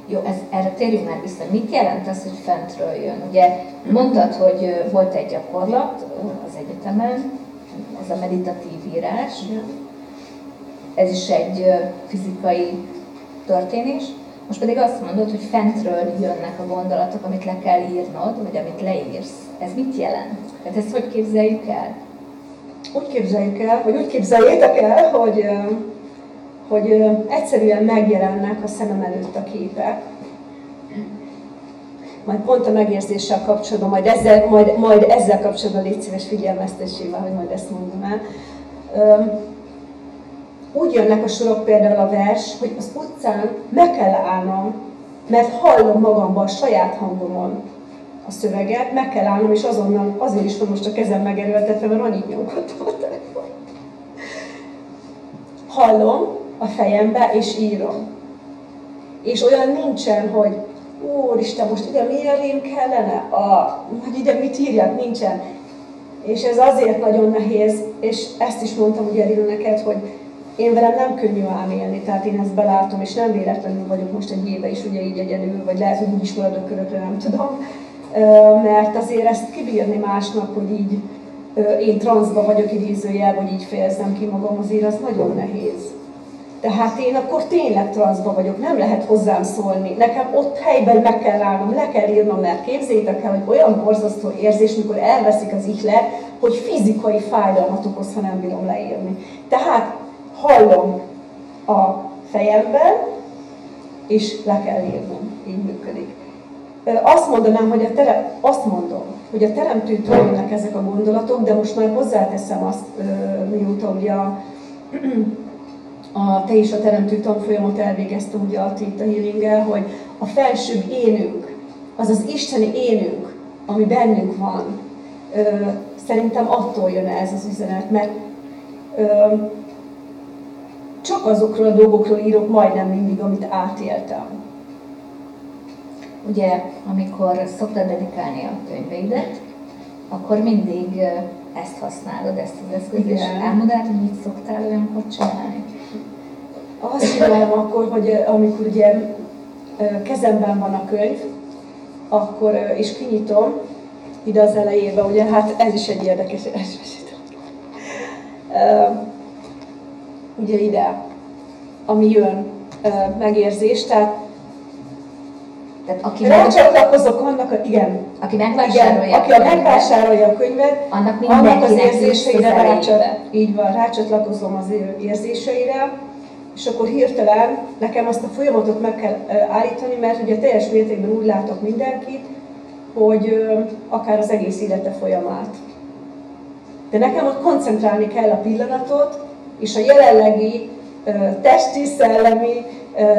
Jó, erre térjünk már vissza. Mit jelent az, hogy fentről jön? Ugye mondtad, hogy volt egy gyakorlat az egyetemen, ez a meditatív írás. Ez is egy fizikai történés. Most pedig azt mondod, hogy fentről jönnek a gondolatok, amit le kell írnod, vagy amit leírsz. Ez mit jelent? Tehát ezt hogy képzeljük el? Úgy képzeljük el, vagy úgy képzeljétek el, hogy egyszerűen megjelennek a szemem előtt a képek. Majd pont a megérzéssel kapcsolatban, majd ezzel kapcsolatban légy szíves figyelmeztetésével, hogy majd ezt mondom el. Úgy jönnek a sorok, például a vers, hogy az utcán meg kell állnom, mert hallom magamban, a saját hangomon a szöveget, meg kell állnom, és azonnal, azért is van most a kezem megerőltetve, mert annyit nyomkodtam a telefont. Hallom a fejembe, és írom. És olyan nincsen, hogy Úristen, most ide mérném kellene? Hogy ide mit írjak? Nincsen. És ez azért nagyon nehéz, és ezt is mondtam ugye neked, hogy Én velem nem könnyű ám élni, tehát én ezt belátom, és nem véletlenül vagyok most egy éve is ugye így egyedül, vagy lehet, hogy úgy is maradok örökre, nem tudom. Mert azért ezt kibírni másnak, hogy így én transzba vagyok idézőjel, vagy így fejezem ki magam, azért az nagyon nehéz. Tehát én akkor tényleg transzba vagyok, nem lehet hozzám szólni. Nekem ott helyben meg kell állnom, le kell írnom, mert képzétek el, hogy olyan borzasztó érzés, mikor elveszik az ihlet, hogy fizikai fájdalmat okoz, ha nem bírom leírni. Tehát hallom a fejemben, és le kell írnom. Így működik. Azt mondanám, hogy azt mondom, hogy a teremtőtől jönnek ezek a gondolatok, de most már hozzáteszem azt, mióta ugye a Te és a Teremtő tanfolyamot elvégeztem ugye a Theta Healing-el, hogy a felsőbb énünk, az az isteni énünk, ami bennünk van, szerintem attól jön ez az üzenet, mert csak azokról a dolgokról írok majdnem mindig, amit átéltem. Ugye, amikor szoktad dedikálni a könyveidet, akkor mindig ezt használod, ezt az eszközt, és elmondod, hogy mit szoktál olyankor csinálni? Azt csinálom akkor, hogy amikor ugye kezemben van a könyv, akkor is kinyitom ide az elejébe, ugye, hát ez is egy érdekes eset. Ugye ide, ami jön megérzés, tehát aki rácsatlakozok annak, aki megvásárolja a könyvet, annak az érzéseire rácsatlakozom az érzéseire, és akkor hirtelen nekem azt a folyamatot meg kell állítani, mert ugye teljes mértékben úgy látok mindenkit, hogy akár az egész élete folyamát. De nekem ott koncentrálni kell a pillanatot, és a jelenlegi testi, szellemi,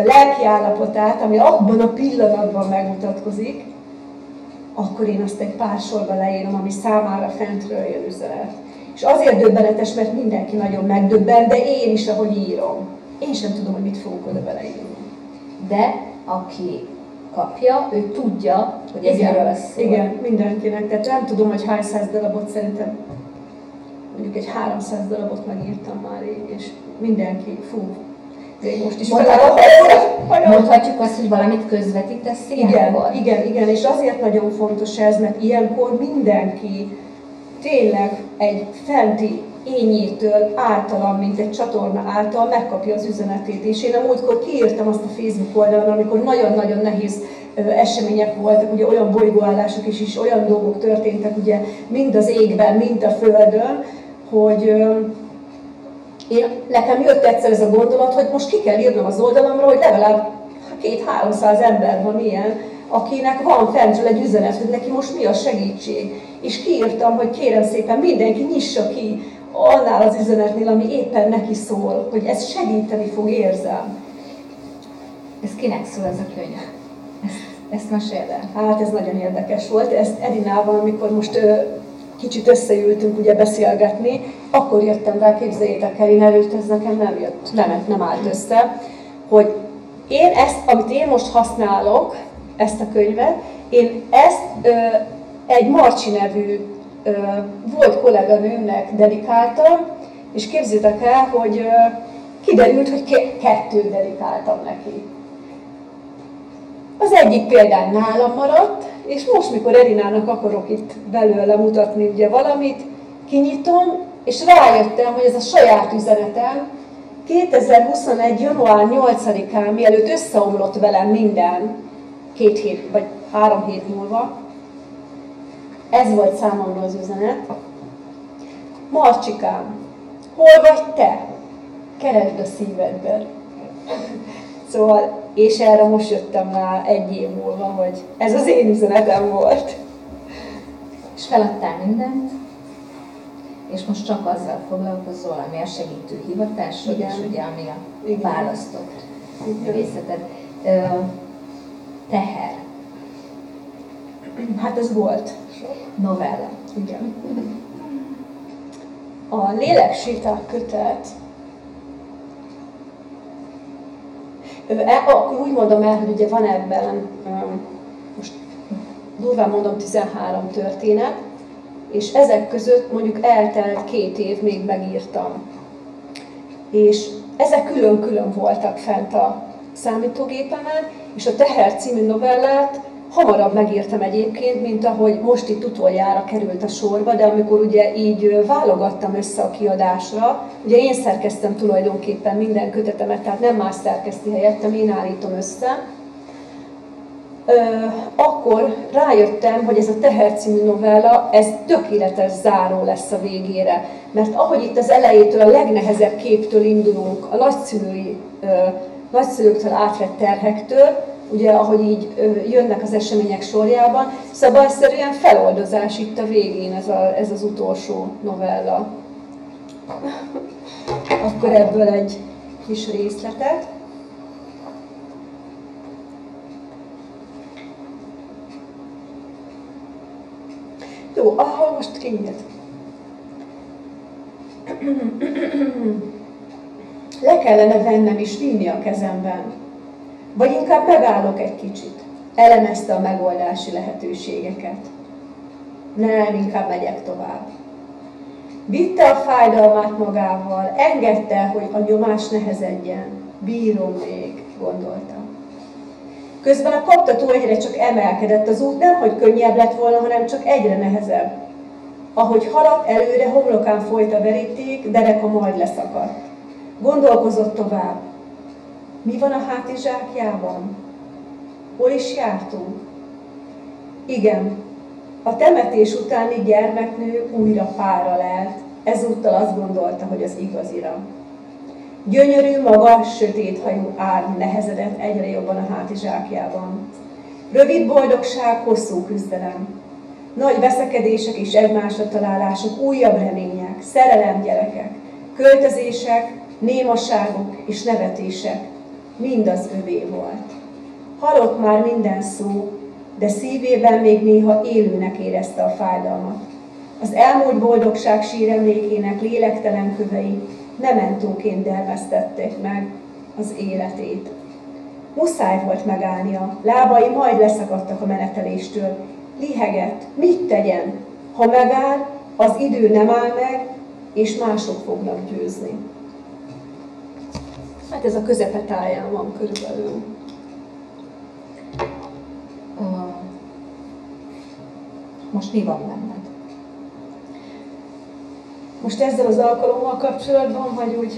lelki állapotát, ami abban a pillanatban megmutatkozik, akkor én azt egy pár sorba leírom, ami számára fentről jön üzenet. És azért döbbenetes, mert mindenki nagyon megdöbben, de én is, ahogy írom. Én sem tudom, hogy mit fogok oda beleírni. De aki kapja, ő tudja, hogy ez erről szól. Igen, mindenkinek. Tehát nem tudom, hogy hány száz darabot, szerintem mondjuk egy 300 darabot megírtam már, és mindenki, fú. Most is mondhatjuk azt, hogy valamit közvetítesz ilyenkor. Igen, és azért nagyon fontos ez, mert ilyenkor mindenki tényleg egy fenti ényétől általam, mint egy csatorna által megkapja az üzenetét. És én a múltkor kiírtam azt a Facebook oldalon, amikor nagyon-nagyon nehéz események voltak, ugye olyan bolygóállások is olyan dolgok történtek, ugye mind az égben, mind a földön, hogy nekem jött egyszer ez a gondolat, hogy most ki kell írnom az oldalamra, hogy legalább 200-300 ember van ilyen, akinek van fentről egy üzenet, hogy neki most mi a segítség. És kiírtam, hogy kérem szépen mindenki nyissa ki annál az üzenetnél, ami éppen neki szól, hogy ez segíteni fog, érzem. Ez kinek szól ez a könyv? Ezt meséld el. Hát ez nagyon érdekes volt. Ezt Edinával, amikor most kicsit összeültünk ugye beszélgetni, akkor jöttem rá, képzeljétek el, én előtt ez nekem nem jött, nem állt össze, hogy én ezt, amit én most használok, ezt a könyvet, én ezt egy Marcsi nevű volt kolléganőmnek dedikáltam, és képzeljétek el, hogy kiderült, hogy kettőt dedikáltam neki. Az egyik példány nálam maradt, és most, mikor Erinának akarok itt belőle mutatni ugye valamit, kinyitom, és rájöttem, hogy ez a saját üzenetem 2021. január 8-án, mielőtt összeomlott velem minden, 2 hét vagy 3 hét múlva, ez volt számomra az üzenet. Marcsikám, hol vagy te? Keresd a szívedben. Szóval, és erre most jöttem rá 1 év múlva, hogy ez az én üzenetem volt. És feladtál mindent, és most csak azzal foglalkozol, ami a segítő hivatásod, és ugye ami a választott művészeted. Teher. Hát ez volt. Novella. Igen. A Lélekséták kötet. Úgy mondom el, hogy ugye van ebben, most durván mondom, 13 történet, és ezek között mondjuk eltelt 2 év még megírtam. És Ezek külön-külön voltak fent a számítógépemen, és a Teher című novellát hamarabb megírtam egyébként, mint ahogy most itt utoljára került a sorba, de amikor ugye így válogattam össze a kiadásra, ugye én szerkesztem tulajdonképpen minden kötetemet, tehát nem más szerkeszti helyettem, én állítom össze, akkor rájöttem, hogy ez a Teher című novella, ez tökéletes záró lesz a végére. Mert ahogy itt az elejétől, a legnehezebb képtől indulunk, a nagyszülőktől átvett terhektől, ugye ahogy így jönnek az események sorjában, szabályszerűen feloldozás itt a végén, ez az utolsó novella. Akkor ebből egy kis részletet. Jó, most kényed. Le kellene vennem és vinni a kezemben. Vagy inkább megállok egy kicsit. Elemezte a megoldási lehetőségeket. Nem, inkább megyek tovább. Vitte a fájdalmát magával, engedte, hogy a nyomás nehezedjen. Bírom még, gondolta. Közben a kaptató egyre csak emelkedett, az út nem, hogy könnyebb lett volna, hanem csak egyre nehezebb. Ahogy haladt előre, homlokán folyt a veríték, dereka majd leszakadt. Gondolkozott tovább. Mi van a hátizsákjában? Hol is jártunk? Igen, a temetés utáni gyermeknő újra párra lelt, ezúttal azt gondolta, hogy az igazira. Gyönyörű, magas, sötéthajú árny nehezedett egyre jobban a hátizsákjában. Rövid boldogság, hosszú küzdelem. Nagy veszekedések és egymásra találások, újabb remények, szerelem gyerekek, költözések, némaságok és nevetések. Mind az övé volt. Halott már minden szó, de szívében még néha élőnek érezte a fájdalmat. Az elmúlt boldogság síremlékének lélektelen kövei mementóként dermesztették meg az életét. Muszáj volt megállnia, lábai majd leszakadtak a meneteléstől. Lihegett, mit tegyen? Ha megáll, az idő nem áll meg, és mások fognak győzni. Hát ez a közepetáján van körülbelül. Most mi van benned? Most ezzel az alkalommal kapcsolatban, hogy úgy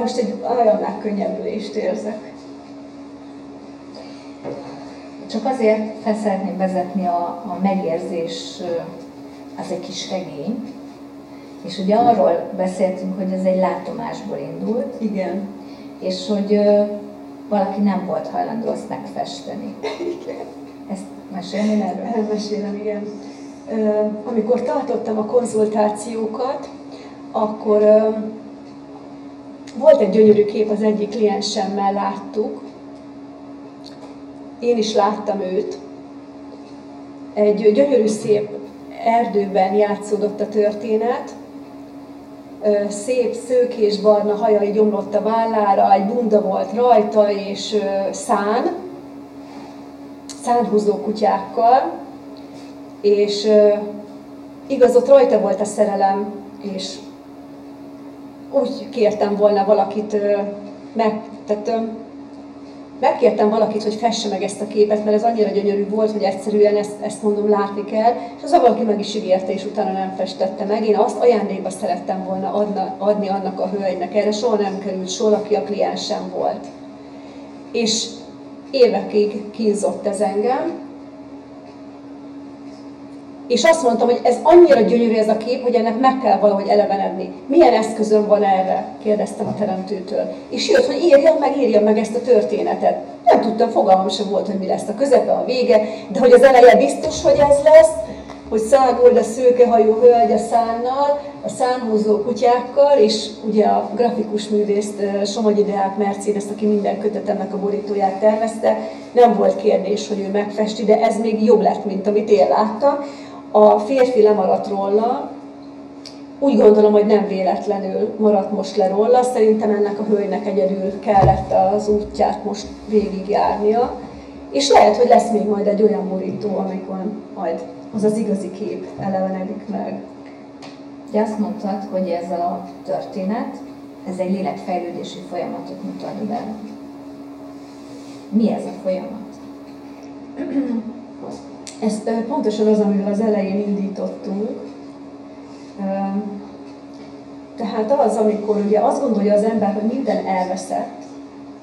most egy olyan megkönnyebbülést érzek. Csak azért felszeretném vezetni a megérzés, az egy kis regény. És ugye arról beszéltünk, hogy ez egy látomásból indult. Igen. És hogy valaki nem volt hajlandó azt megfesteni. Igen. Ezt mesélni erről? Elmesélem, igen. Amikor tartottam a konzultációkat, akkor volt egy gyönyörű kép, az egyik kliensemmel láttuk. Én is láttam őt. Egy gyönyörű szép erdőben játszódott a történet. Szép, szőkésbarna haja így omlott a vállára, egy bunda volt rajta, és szánhúzó kutyákkal, és igaz, ott rajta volt a szerelem, és úgy kértem volna valakit, megkértem valakit, hogy fesse meg ezt a képet, mert ez annyira gyönyörű volt, hogy egyszerűen ezt mondom, látni kell, és az valaki meg is ígérte, és utána nem festette meg. Én azt ajándékba szerettem volna adni annak a hölgynek, erre soha nem került sor, aki a kliensem volt. És évekig kínzott ez engem. És azt mondtam, hogy ez annyira gyönyörű ez a kép, hogy ennek meg kell valahogy elevenedni. Milyen eszközön van erre? Kérdeztem a teremtőtől. És jött, hogy írjam meg ezt a történetet. Nem tudtam, fogalmam sem volt, hogy mi lesz a közepe, a vége, de hogy az eleje biztos, hogy ez lesz, hogy szágold a szőkehajú hölgy a szánnal, a szánhúzó kutyákkal, és ugye a grafikus művészt, Somogyi Deák Mercedes, aki minden kötetemnek a borítóját tervezte, nem volt kérdés, hogy ő megfesti, de ez még jobb lett, mint amit én láttam. A férfi lemaradt róla, úgy gondolom, hogy nem véletlenül maradt most le róla, szerintem ennek a hölgynek egyedül kellett az útját most végigjárnia, és lehet, hogy lesz még majd egy olyan borító, amikor majd az az igazi kép elevenedik meg. De azt mondtad, hogy ez a történet, Ez egy lélekfejlődési folyamatot mutat be. Mi ez a folyamat? Ezt pontosan az, amivel az elején indítottunk. Tehát az, amikor ugye azt gondolja az ember, hogy minden elveszett,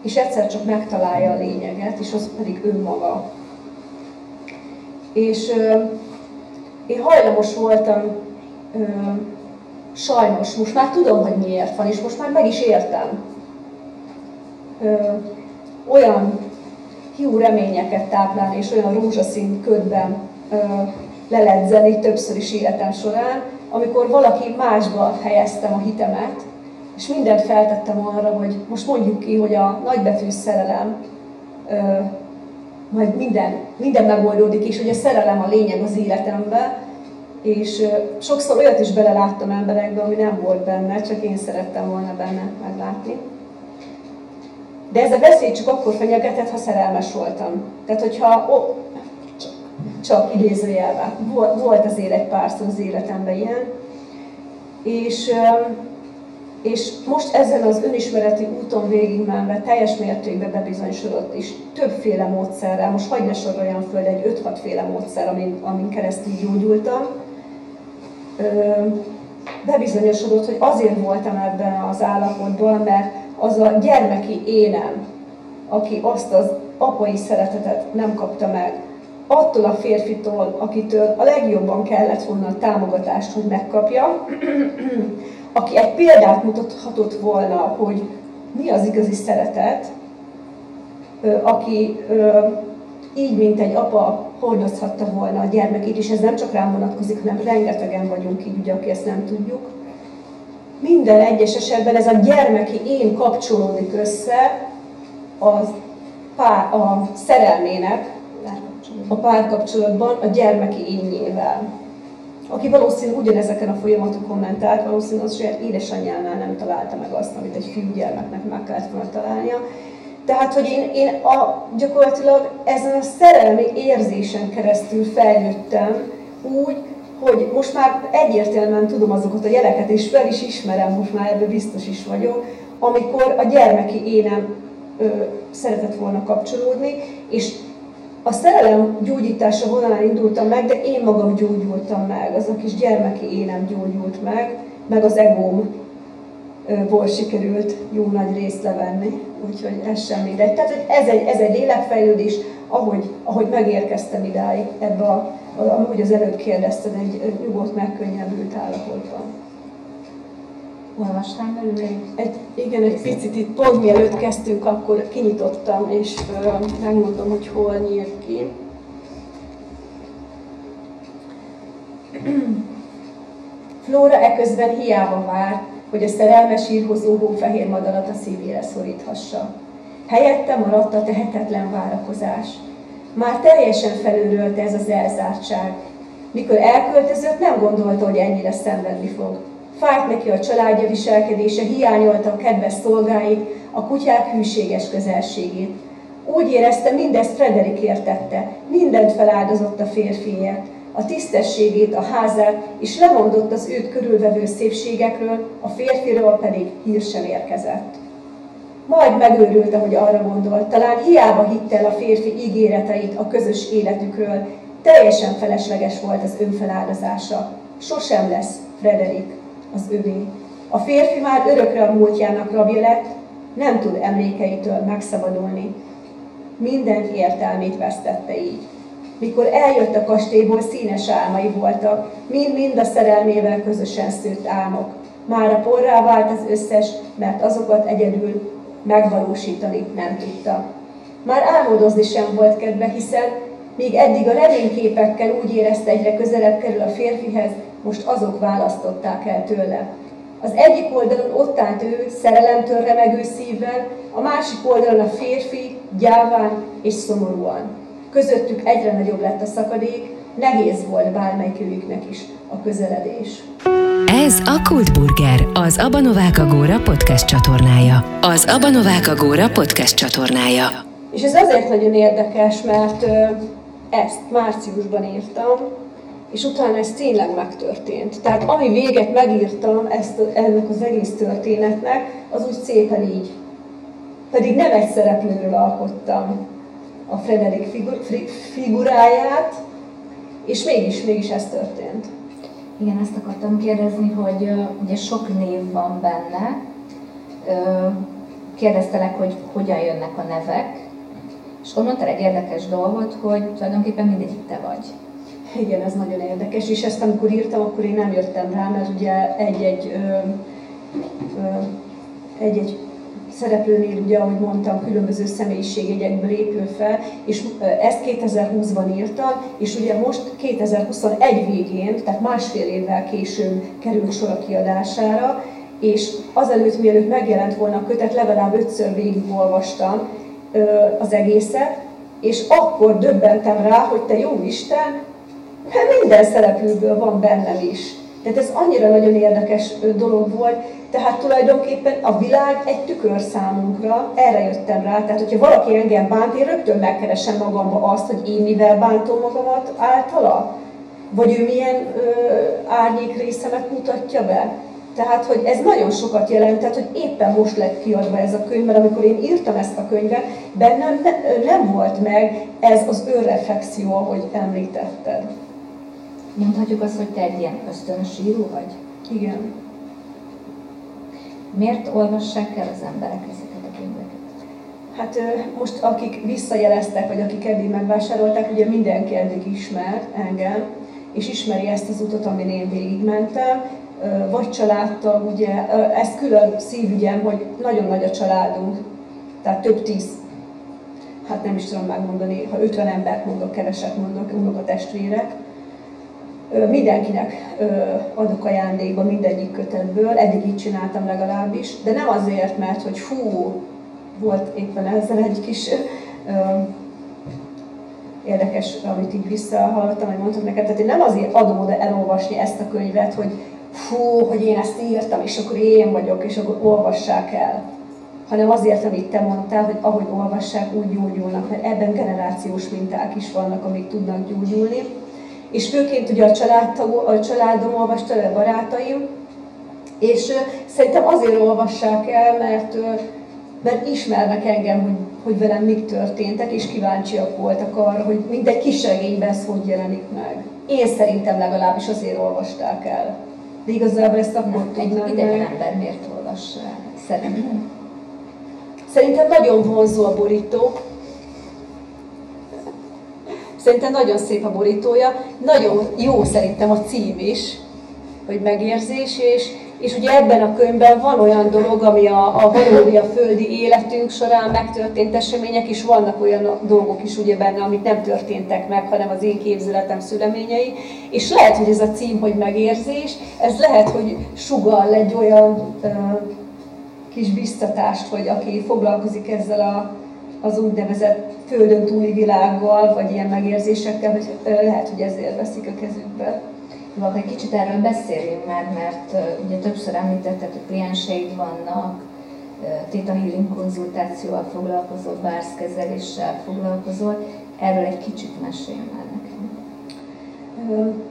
és egyszer csak megtalálja a lényeget, és az pedig önmaga. És én hajlamos voltam, sajnos, most már tudom, hogy miért van, és most már meg is értem. Olyan hiú reményeket táplálni, és olyan rózsaszín ködben leledzeni többször is életem során, amikor valaki másba helyeztem a hitemet, és mindent feltettem arra, hogy most mondjuk ki, hogy a nagybetűs szerelem, majd minden megoldódik, és hogy a szerelem a lényeg az életemben, és sokszor olyat is beleláttam emberekbe, ami nem volt benne, csak én szerettem volna benne meglátni. De ez a veszély csak akkor fenyegetett, ha szerelmes voltam. Tehát, hogyha csak idézőjelben volt azért egy párszor az életemben ilyen, és most ezen az önismereti úton végigmenve teljes mértékben bebizonyosodott is többféle módszerrel, most hagyj ne soroljam föl, egy 5-6 féle módszer, amin keresztül gyógyultam, bebizonyosodott, hogy azért voltam ebben az állapotban, mert az a gyermeki énem, aki azt az apai szeretetet nem kapta meg, attól a férfitól, akitől a legjobban kellett volna a támogatást, hogy megkapja, aki egy példát mutathatott volna, hogy mi az igazi szeretet, aki így, mint egy apa, hordozhatta volna a gyermekét, és ez nem csak rám vonatkozik, hanem rengetegen vagyunk így, ugye, aki ezt nem tudjuk. Minden egyes esetben ez a gyermeki én kapcsolódik össze a szerelmének, a párkapcsolatban a gyermeki énjével. Aki valószínűleg ugyanezeken a folyamatokon ment át, valószínűleg az saját édesanyjánál nem találta meg azt, amit egy fiúgyermeknek meg kellett volna találnia. Tehát, hogy én gyakorlatilag ezen a szerelmi érzésen keresztül fejlődtem úgy, hogy most már egyértelműen tudom azokat a jeleket, és fel is ismerem, most már ebből biztos is vagyok, amikor a gyermeki énem szeretett volna kapcsolódni, és a szerelem gyógyítása vonalán indultam meg, de én magam gyógyultam meg, az a kis gyermeki énem gyógyult meg, meg az egómból sikerült jó nagy részt levenni, úgyhogy ez sem mindegy. Tehát hogy ez egy lélekfejlődés, ahogy megérkeztem idáig, ebbe ahogy az előbb kérdezted, egy nyugodt, megkönnyebbült állapotban. Olvastál belőle? Igen, egy picit itt pont mielőtt kezdtünk, akkor kinyitottam, és megmondom, hogy hol nyílt ki. Flóra eközben hiába várt, hogy a szerelmes írhozó hófehér madarat a szívére szoríthassa. Helyette maradt a tehetetlen várakozás. Már teljesen felőrölte ez az elzártság. Mikor elköltözött, nem gondolta, hogy ennyire szenvedni fog. Fájt neki a családja viselkedése, hiányolta a kedves szolgáit, a kutyák hűséges közelségét. Úgy érezte, mindezt Frederikért tette, mindent feláldozott a férfiért, a tisztességét, a házát, és lemondott az őt körülvevő szépségekről, a férfiről pedig hír sem érkezett. Majd megőrült, ahogy arra gondolt, talán hiába hitte el a férfi ígéreteit a közös életükről, teljesen felesleges volt az önfeláldozása. Sosem lesz Frederik az övé. A férfi már örökre a múltjának rabja lett, nem tud emlékeitől megszabadulni. Minden értelmét vesztette így. Mikor eljött a kastélyból, színes álmai voltak, mind-mind a szerelmével közösen szőtt álmok. Mára porrá vált az összes, mert azokat egyedül megvalósítani nem tudta. Már álmodozni sem volt kedve, hiszen míg eddig a reményképekkel úgy érezte, egyre közelebb kerül a férfihez, most azok választották el tőle. Az egyik oldalon ott állt ő, szerelemtől remegő szívvel, a másik oldalon a férfi, gyáván és szomorúan. Közöttük egyre nagyobb lett a szakadék, nehéz volt bármelyikőjüknek is a közeledés. Ez a Kultburger, az Abonováka Bóra podcast csatornája. Az Abonováka Bóra podcast csatornája. És ez azért nagyon érdekes, mert ezt márciusban írtam, és utána ez tényleg megtörtént. Tehát ami véget megírtam ennek az egész történetnek, az úgy szépen így. Pedig nem egy szereplőről alkottam a Frederik figuráját, és mégis ez történt. Igen, ezt akartam kérdezni, hogy ugye sok név van benne. Kérdeztelek, hogy hogyan jönnek a nevek, és mondtál egy érdekes dolgot, hogy tulajdonképpen mindegyik te vagy. Igen, ez nagyon érdekes, és ezt amikor írtam, akkor én nem jöttem rá, mert ugye egy-egy szereplőnél, ugye, ahogy mondtam, különböző személyiségjegyekből épül fel, és ezt 2020-ban írtam, és ugye most 2021 végén, tehát másfél évvel később került sor a kiadására, és azelőtt, mielőtt megjelent volna a kötet, legalább 5-ször végigolvastam az egészet, és akkor döbbentem rá, hogy te jó Isten, hát minden szereplőből van bennem is. Tehát ez annyira nagyon érdekes dolog volt, tehát tulajdonképpen a világ egy tükör számunkra, erre jöttem rá. Tehát, hogyha valaki engem bánt, én rögtön megkeresem magamba azt, hogy én mivel bántom magamat általa, vagy ő milyen árnyék részemet mutatja be. Tehát, hogy ez nagyon sokat jelentett, hogy éppen most lett kiadva ez a könyv, mert amikor én írtam ezt a könyvet, bennem nem volt meg ez az önreflexió, ahogy említetted. Mondhatjuk azt, hogy te egy ilyen ösztönsíró vagy? Igen. Miért olvassák el az emberek ezeket a könyveket? Hát most akik visszajeleztek, vagy akik eddig megvásárolták, ugye mindenki eddig ismer engem, és ismeri ezt az utat, amin én végigmentem, vagy családtag, ugye, ez külön szívügyem, hogy nagyon nagy a családunk, tehát több 10, hát nem is tudom megmondani, ha 50 embert mondok, keveset mondok, unokatestvérek. Mindenkinek adok ajándékba mindegyik kötetből, eddig így csináltam legalábbis, de nem azért, mert hogy hú, volt éppen ezzel egy kis érdekes, amit így visszahallottam, hogy mondtam neked, tehát én nem azért adom oda elolvasni ezt a könyvet, hogy hú, hogy én ezt írtam, és akkor én vagyok, és akkor olvassák el, hanem azért, amit te mondtál, hogy ahogy olvassák, úgy gyógyulnak, mert ebben generációs minták is vannak, amik tudnak gyógyulni. És főként ugye a családom olvasta, a barátaim, és szerintem azért olvassák el, mert ismernek engem, hogy velem mik történtek, és kíváncsiak voltak arra, hogy mindegy kis regényben ez hogy jelenik meg. Én szerintem legalábbis azért olvasták el. De igazából ezt akkor tudnám meg. Egy ember miért olvassa el? Szerintem. Szerintem nagyon vonzó a borító. Szerintem nagyon szép a borítója, nagyon jó szerintem a cím is, hogy megérzés, és ugye ebben a könyvben van olyan dolog, ami a valódi, a földi életünk során megtörtént események, és vannak olyan dolgok is ugye benne, amik nem történtek meg, hanem az én képzeletem szüleményei, és lehet, hogy ez a cím, hogy megérzés, ez lehet, hogy sugall egy olyan kis biztatást, hogy aki foglalkozik ezzel az úgynevezett földön túli világgal, vagy ilyen megérzésekkel, hogy lehet, hogy ezért veszik a kezükbe. Jó, egy kicsit erről beszéljünk már, mert ugye többször említetted, hogy klienseid vannak, Theta Healing konzultációval foglalkozol, bárszkezeléssel foglalkozol. Erről egy kicsit mesélj már nekem.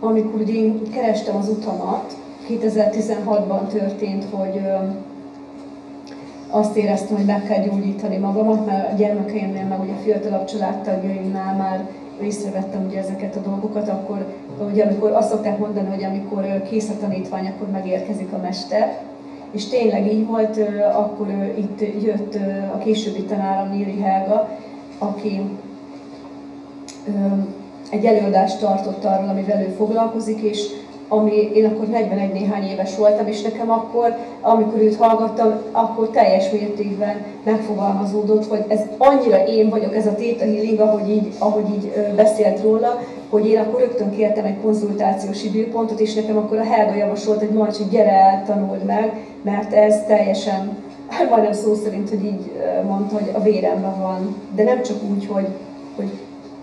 Amikor ugye én kerestem az utamat, 2016-ban történt, hogy azt éreztem, hogy meg kell gyógyítani magamat, mert a gyermekeimnél, meg ugye a fiatalabb családtagjaimnál már észrevettem ugye ezeket a dolgokat, akkor ugye amikor azt szokták mondani, hogy amikor kész a tanítvány, akkor megérkezik a mester, és tényleg így volt, akkor itt jött a későbbi tanárom, Níri Helga, aki egy előadást tartott arról, amivel ő foglalkozik, és ami én akkor 41 néhány éves voltam, és nekem akkor, amikor őt hallgattam, akkor teljes mértékben megfogalmazódott, hogy ez annyira én vagyok, ez a Theta Healing, ahogy így beszélt róla, hogy én akkor rögtön kértem egy konzultációs időpontot, és nekem akkor a Helga javasolt, hogy majd csak gyere el, tanuld meg, mert ez teljesen, majdnem szó szerint, hogy így mondta, hogy a véremben van, de nem csak úgy, hogy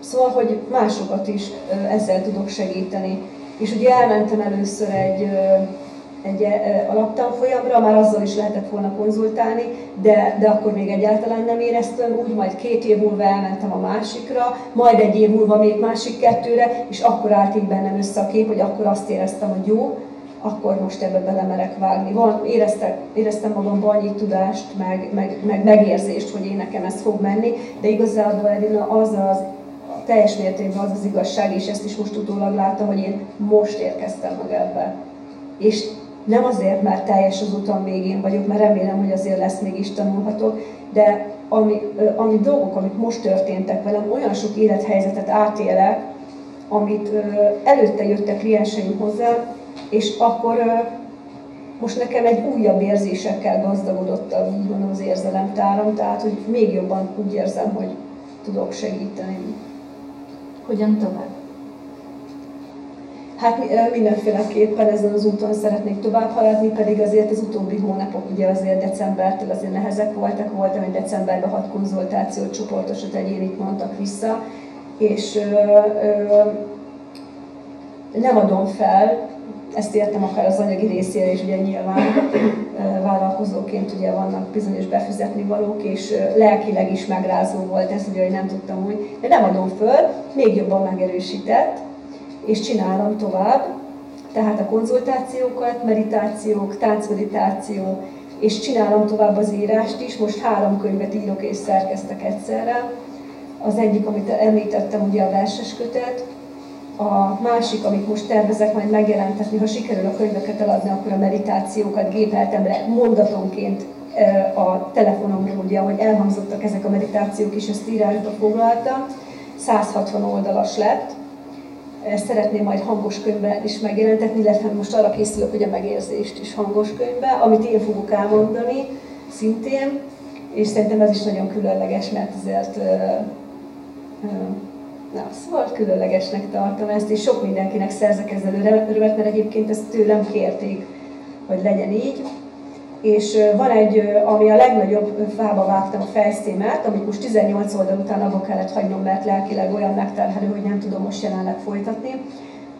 szóval, hogy másokat is ezzel tudok segíteni. És ugye elmentem először egy egy alaptanfolyamra, már azzal is lehetett volna konzultálni, de akkor még egyáltalán nem éreztem úgy, majd 2 év múlva elmentem a másikra, majd 1 év múlva még másik 2-re, és akkor állt így bennem össze a kép, hogy akkor azt éreztem, hogy jó, akkor most ebbe belemerek vágni. Éreztem magamban annyi tudást, meg megérzést, hogy én nekem ez fog menni, de igazából Edina az az teljes mértékben az az igazság, és ezt is most utólag láttam, hogy én most érkeztem meg ebbe. És nem azért, mert teljes az utam végén vagyok, mert remélem, hogy azért lesz mégis tanulhatok, de ami dolgok, amik most történtek velem, olyan sok élethelyzetet átélek, amit előtte jöttek klienseim hozzá, és akkor most nekem egy újabb érzésekkel gazdagodott az érzelemtáram, tehát hogy még jobban úgy érzem, hogy tudok segíteni. Hogyan tovább? Hát mindenféleképpen ezen az úton szeretnék tovább haladni, pedig azért az utóbbi hónapok, ugye azért decembertől azért nehezek voltak, voltam egy decemberben 6 konzultációt, csoportosat, egyénit mondtak vissza, és nem adom fel, ezt értem akár az anyagi részére is, ugye nyilván vállalkozóként ugye vannak bizonyos befizetni valók, és lelkileg is megrázó volt ez, ugye, hogy nem tudtam úgy, de nem adom föl, még jobban megerősített, és csinálom tovább, tehát a konzultációkat, meditációk, táncmeditáció, és csinálom tovább az írást is, most 3 könyvet írok és szerkesztek egyszerre, az egyik, amit említettem, ugye a verses kötet, a másik, amit most tervezek majd megjelentetni, ha sikerül a könyveket eladni, akkor a meditációkat gépeltemre mondatonként a telefonomról, ugye, ahogy elhangzottak ezek a meditációk is, ezt írásba foglaltam, 160 oldalas lett, ezt szeretném majd hangos könyvben is megjelentetni, illetve most arra készülök, hogy a megérzést is hangos könyvben, amit én fogok elmondani szintén, és szerintem ez is nagyon különleges, mert azért szóval különlegesnek tartom ezt, és sok mindenkinek szerzek ezzel örömet, mert egyébként ezt tőlem kérték, hogy legyen így. És van egy, ami a legnagyobb fába vágtam a fejszémet, amit most 18 oldal után abba kellett hagynom, mert lelkileg olyan megterhelő, hogy nem tudom most jelenleg folytatni.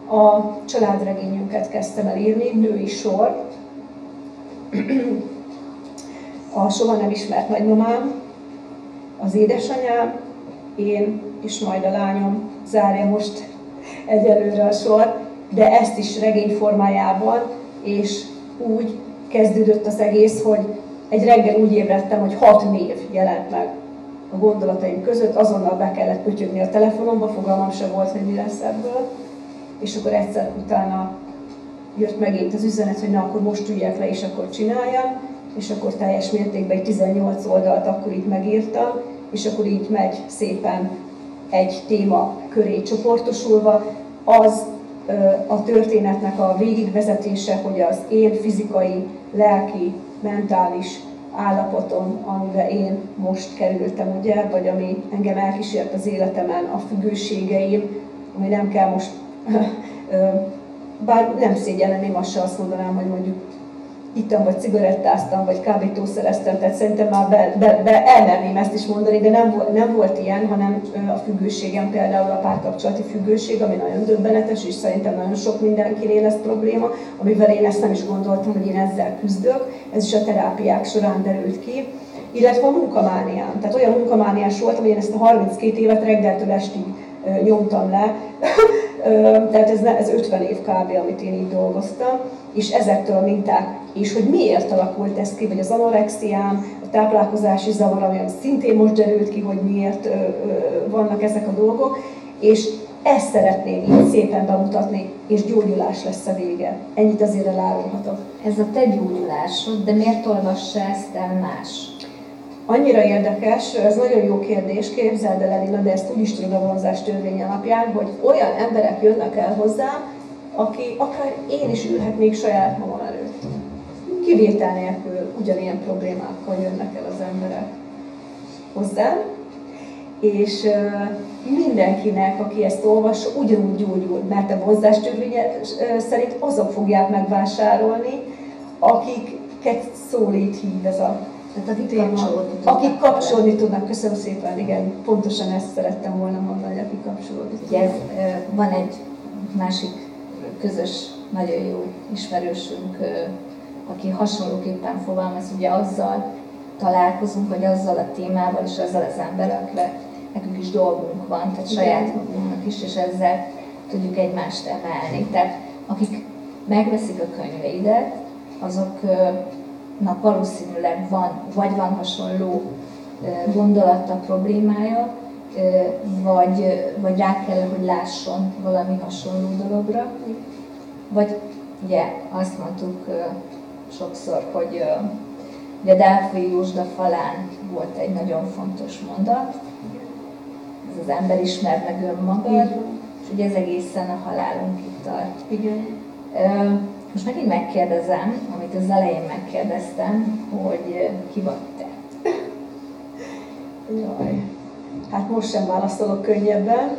A családregényünket kezdtem el írni, női sor. A soha nem ismert nagymamám, az édesanyám, én és majd a lányom, zárja most egyelőre a sor, de ezt is regény formájában, és úgy kezdődött az egész, hogy egy reggel úgy ébredtem, hogy 6 név jelent meg a gondolataim között, azonnal be kellett pötyögni a telefonomba, fogalmam sem volt, hogy mi lesz ebből, és akkor egyszer utána jött megint az üzenet, hogy na, akkor most üljek le, és akkor csináljam, és akkor teljes mértékben egy 18 oldalt akkor így megírtam, és akkor így megy szépen egy téma köré csoportosulva. Az a történetnek a végigvezetése, hogy az én fizikai, lelki, mentális állapotom, amiben én most kerültem, ugye, vagy ami engem elkísért az életemen, a függőségeim, ami nem kell most, bár nem szégyenleném, azt se azt mondanám, hogy mondjuk ittam, vagy cigarettáztam, vagy kábítószereztem, tehát szerintem már elmerném ezt is mondani, de nem volt ilyen, hanem a függőségem, például a párkapcsolati függőség, ami nagyon döbbenetes, és szerintem nagyon sok mindenkinél lesz probléma, amivel én ezt nem is gondoltam, hogy én ezzel küzdök, ez is a terápiák során derült ki, illetve a munkamániám, tehát olyan munkamániás voltam, hogy én ezt a 32 évet reggeltől estig nyomtam le, tehát ez 50 év kb., amit én így dolgoztam, és ezektől a minták, és hogy miért alakult ez ki, vagy az anorexiám, a táplálkozási zavar, ami szintén most derült ki, hogy miért vannak ezek a dolgok, és ezt szeretném így szépen bemutatni, és gyógyulás lesz a vége. Ennyit azért elárulhatok. Ez a te gyógyulásod, de miért olvassa ezt el más? Annyira érdekes, ez nagyon jó kérdés, képzeld el, Elina, de ezt úgyis tudod a vonzás törvény alapján, hogy olyan emberek jönnek el hozzám, aki akár én is ülhetnék saját magam előtt. Kivétel nélkül ugyanilyen problémákkal jönnek el az emberek hozzám, és mindenkinek, aki ezt olvassa, ugyanúgy gyógyul, mert a vonzás törvénye szerint azok fogják megvásárolni, akiket szólít, hív ez a akik kapcsolni tudnak, köszönöm szépen, igen, pontosan ezt szerettem volna mondani, akik kapcsolódni tudnak. Van egy másik közös, nagyon jó ismerősünk, aki hasonlóképpen fogalmaz, ugye azzal találkozunk, vagy azzal a témával és azzal az emberekkel nekünk is dolgunk van, tehát saját magunknak is, és ezzel tudjuk egymást emelni. Tehát akik megveszik a könyveidet, azoknak valószínűleg van hasonló gondolata, problémája, vagy rá kell, hogy lásson valami hasonló dologra. Vagy ugye azt mondtuk sokszor, hogy ugye Delfoi Józsda falán volt egy nagyon fontos mondat, ez az ember ismerd meg önmagad, és ugye ez egészen a halálunkig tart. Igen. Most megint megkérdezem, amit az elején megkérdeztem, hogy ki vagy te? Jaj, hát most sem válaszolok könnyebben.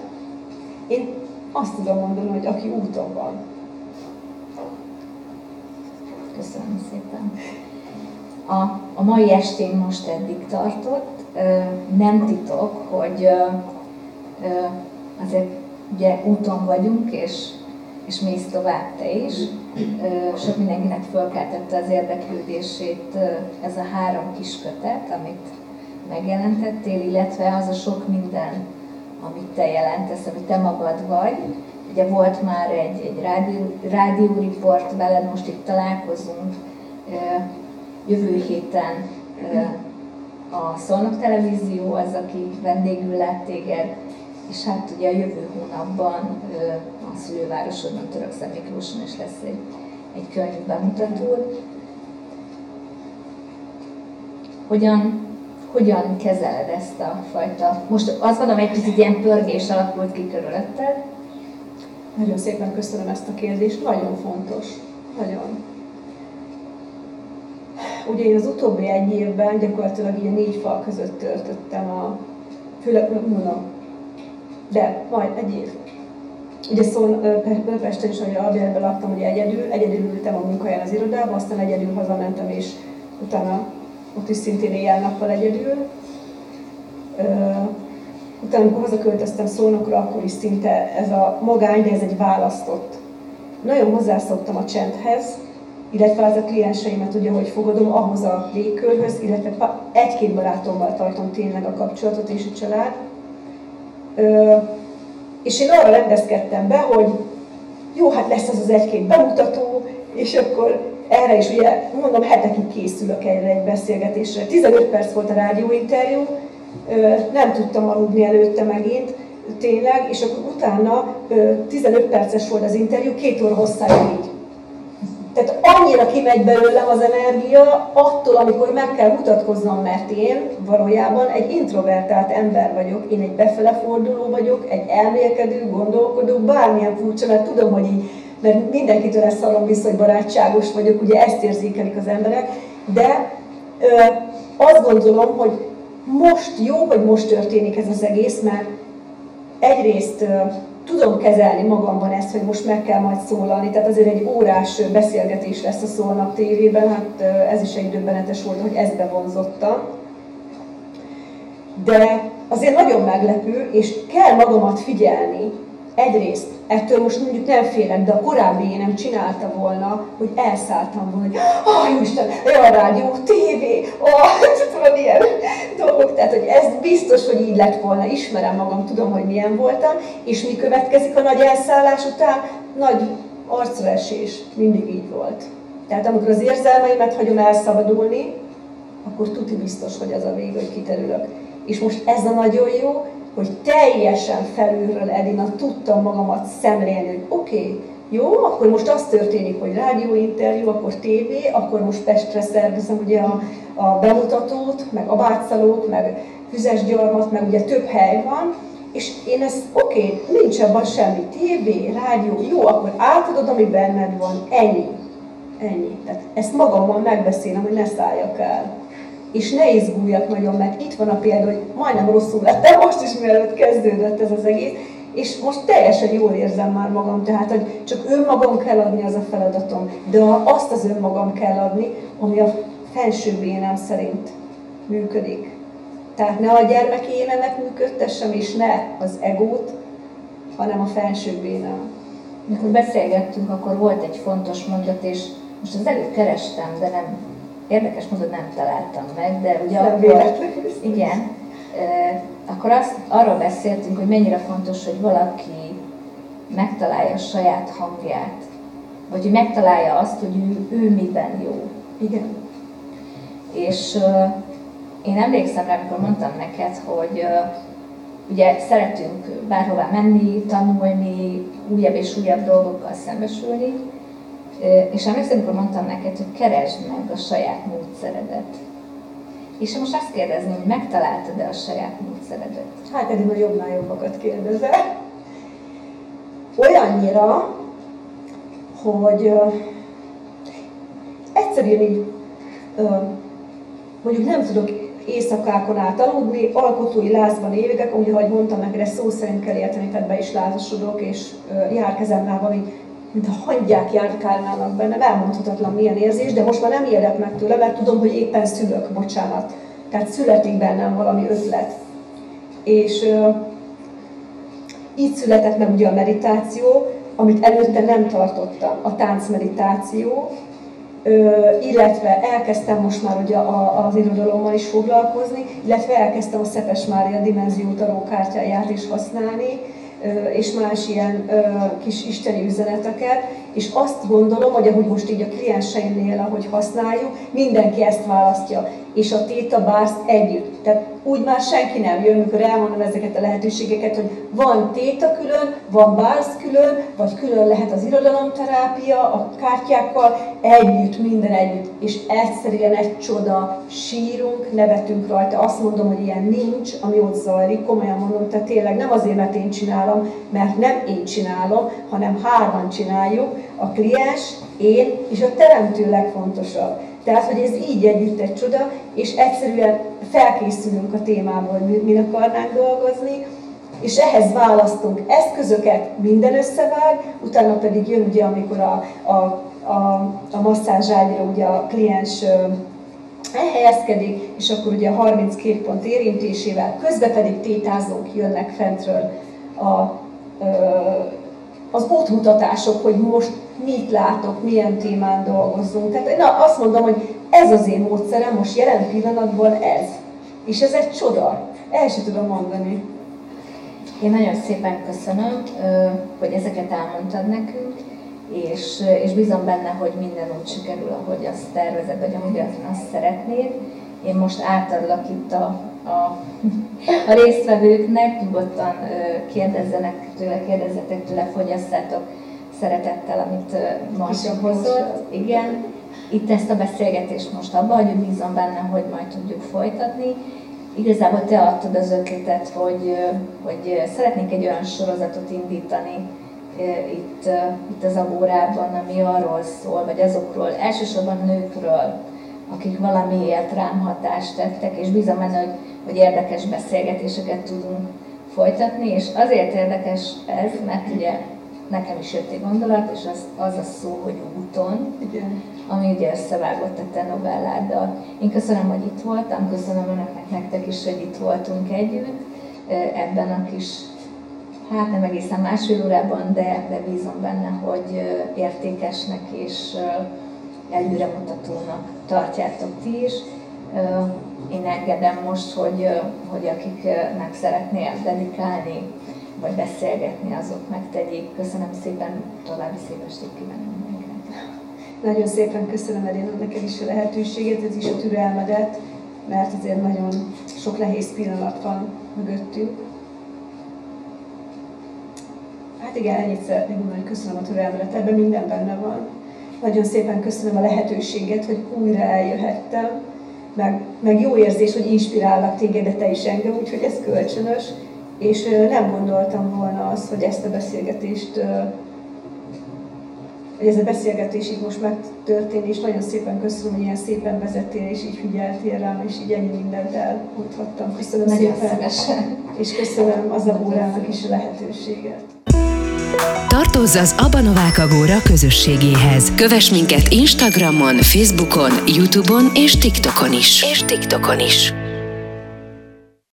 Én azt tudom mondani, hogy aki úton van. Köszönöm szépen. A mai estén most eddig tartott. Nem titok, hogy azért ugye úton vagyunk, és mész tovább te is. Sok mindenkinek fölkeltette az érdeklődését ez a 3 kis kötet, amit megjelentettél, illetve az a sok minden, amit te jelentesz, amit te magad vagy. Ugye volt már egy rádióriport veled, most itt találkozunk. Jövő héten a Szolnok Televízió az, aki vendégül lát téged, és hát ugye a jövő hónapban a szülővárosodban, Törökszentmiklóson is lesz egy könyv bemutatód. Hogyan kezeled ezt a fajta... Most azt mondom, egy picit ilyen pörgés alakult ki körülötted. Nagyon szépen köszönöm ezt a kérdést, nagyon fontos, nagyon. Ugye én az utóbbi egy évben gyakorlatilag ilyen 4 fal között töltöttem a... De majd egy év. Ugye Pesten is, ahogy albérletben laktam, ugye egyedül ültem a munkahelyen az irodában, aztán egyedül hazamentem, és utána ott is szintén éjjel-nappal egyedül. Utána, amikor hazaköltöztem Szolnokra, akkor is szinte ez a magány, de ez egy választott. Nagyon hozzászoktam a csendhez, illetve az a klienseimet, ugye, hogy fogadom, ahhoz a légkörhöz, illetve 1-2 barátommal tartom tényleg a kapcsolatot és a család. És én arra rendezkedtem be, hogy jó, hát lesz az az 1-2 bemutató, és akkor erre is, ugye mondom, hetekig készülök erre egy beszélgetésre. 15 perc volt a rádióinterjú, nem tudtam aludni előtte megint, tényleg, és akkor utána 15 perces volt az interjú, 2 óra hosszáig így. Tehát annyira kimegy belőlem az energia attól, amikor meg kell mutatkoznom, mert én valójában egy introvertált ember vagyok, én egy befele forduló vagyok, egy elmélkedő, gondolkodó, bármilyen furcsa, mert tudom, hogy így, mert mindenkitől ezt szarom vissza, hogy barátságos vagyok, ugye ezt érzékelik az emberek, de azt gondolom, hogy most jó, hogy most történik ez az egész, mert egyrészt tudom kezelni magamban ezt, hogy most meg kell majd szólalni, tehát azért egy órás beszélgetés lesz a Szolnok tévében, hát ez is egy döbbenetes volt, hogy ezt bevonzottam. De azért nagyon meglepő, és kell magamat figyelni. Egyrészt, ettől most mondjuk nem félek, de a korábbi én nem csinálta volna, hogy elszálltam volna, hogy ah, Isten, a rádió, tévé, tudod, ilyen dolgok, tehát hogy ez biztos, hogy így lett volna, ismerem magam, tudom, hogy milyen voltam, és mi következik a nagy elszállás után? Nagy arcraesés, mindig így volt. Tehát amikor az érzelmeimet hagyom elszabadulni, akkor tuti biztos, hogy az a vég, hogy kiterülök. És most ez a nagyon jó, hogy teljesen felülről Edina tudtam magamat szemlélni, hogy oké, jó, akkor most az történik, hogy rádióinterjú, akkor tévé, akkor most Pestre szervezem ugye a bemutatót, meg a Bátszalót, meg Füzesgyarmat, meg ugye több hely van, és én ezt oké, nincs abban semmi, tévé, rádió, jó, akkor átadod, ami benned van, ennyi. Tehát ezt magammal megbeszélem, hogy ne szálljak el. És ne izguljak nagyon, mert itt van a példa, hogy majdnem rosszul lettem, most is mielőtt kezdődött ez az egész, és most teljesen jól érzem már magam, tehát hogy csak önmagam kell adni, az a feladatom, de azt az önmagam kell adni, ami a felsőbb énem szerint működik. Tehát ne a gyermek énemet működtessem, és ne az egót, hanem a felsőbb énem. mikor beszélgettünk, akkor volt egy fontos mondat, és most az előtt kerestem, de nem, érdekes módon nem találtam meg, de ugye akkor, igen, akkor arról beszéltünk, hogy mennyire fontos, hogy valaki megtalálja a saját hangját, vagy hogy megtalálja azt, hogy ő miben jó. Igen. És én emlékszem rá, amikor mondtam neked, hogy ugye szeretünk bárhová menni, tanulni, újabb és újabb dolgokkal szembesülni, és emlékszem, amikor mondtam neked, hogy keresd meg a saját módszeredet. És most azt kérdezném, hogy megtaláltad-e a saját módszeredet? Hát eddig a jobbnál jobbakat kérdezel. Olyannyira, hogy egyszerűen így, mondjuk nem tudok éjszakákon át aludni, alkotói lázban évek, ugye ahogy mondtam neked, ezt szó szerint kell érteni, tehát be is lázasodok, és járkezem van így, mint ha hangyák járkálnának bennem, elmondhatatlan milyen érzés, de most már nem ijedek meg tőle, mert tudom, hogy éppen szülök, bocsánat. Tehát születik bennem valami ötlet. És így született meg ugye a meditáció, amit előtte nem tartottam, a táncmeditáció, illetve elkezdtem most már ugye az irodalommal is foglalkozni, illetve elkezdtem a Szepes Mária dimenzió tarókártyáját is használni, és más ilyen kis isteni üzeneteket, és azt gondolom, hogy ahogy most így a klienseimnél, ahogy használjuk, mindenki ezt választja, és a Theta bársz együtt. Tehát úgy már senki nem jön, amikor elmondom ezeket a lehetőségeket, hogy van Theta külön, van bársz külön, vagy külön lehet az irodalomterápia, a kártyákkal, együtt, minden együtt. És egyszerűen egy csoda, sírunk, nevetünk rajta. Azt mondom, hogy ilyen nincs, ami ott zajlik, komolyan mondom, tehát tényleg nem azért, mert én csinálom, mert nem én csinálom, hanem hárman csináljuk, a kliens, én és a teremtő legfontosabb. Tehát, hogy ez így együtt egy csoda, és egyszerűen felkészülünk a témából, hogy mi akarnánk dolgozni, és ehhez választunk eszközöket, minden összevág, utána pedig jön ugye, amikor a masszázságyra ugye a kliens elhelyezkedik, és akkor ugye a 32 pont érintésével, közben pedig tétázók jönnek fentről az útmutatások, hogy most mit látok, milyen témán dolgozzunk. Tehát na, azt mondom, hogy ez az én módszerem most jelen pillanatban ez. És ez egy csoda. El sem tudom mondani. Én nagyon szépen köszönöm, hogy ezeket elmondtad nekünk, és bízom benne, hogy minden úgy sikerül, ahogy azt tervezed, vagy ahogy azt szeretnéd. Én most átadlak itt a résztvevőknek, nyugodtan kérdezzetek tőle, fogyasszátok szeretettel, amit most hozott. Igen. Itt ezt a beszélgetést most abba, hogy bízom benne, hogy majd tudjuk folytatni. Igazából te adtad az ötletet, hogy szeretnénk egy olyan sorozatot indítani itt az Abórában, ami arról szól, vagy azokról, elsősorban nőkről, akik valamiért rám hatást tettek, és bízom benne, hogy érdekes beszélgetéseket tudunk folytatni, és azért érdekes ez, mert ugye nekem is jött egy gondolat, és az a szó, hogy úton, igen, ami ugye összevágott a te novelláddal. Én köszönöm, hogy itt voltam, köszönöm önöknek, nektek is, hogy itt voltunk együtt, ebben a kis, hát nem egészen másfél órában, de bízom benne, hogy értékesnek és előremutatónak tartjátok ti is. Én engedem most, hogy akiknek szeretnél dedikálni, vagy beszélgetni, azok megtegyék. Köszönöm szépen, további szép estét kívánom neked. Nagyon szépen köszönöm, Elén, neked is a lehetőséget, ez is a türelmedet, mert azért nagyon sok nehéz pillanat van mögöttünk. Hát igen, ennyit szeretnék mondani, köszönöm a türelmedet, ebben minden benne van. Nagyon szépen köszönöm a lehetőséget, hogy újra eljöhettem, meg jó érzés, hogy inspirálnak téged, de te is engem, úgyhogy ez kölcsönös. És nem gondoltam volna azt, hogy ez a beszélgetés így most megtörténik, és nagyon szépen köszönöm, hogy ilyen szépen vezettél, és így figyeltél rám, és így ennyi mindent elmondhattam. Köszönöm nagyon szépen, szívesen. És köszönöm az Abórának is a lehetőséget. Tartozz az Abonováka Bóra közösségéhez. Kövess minket Instagramon, Facebookon, YouTube-on és TikTokon is.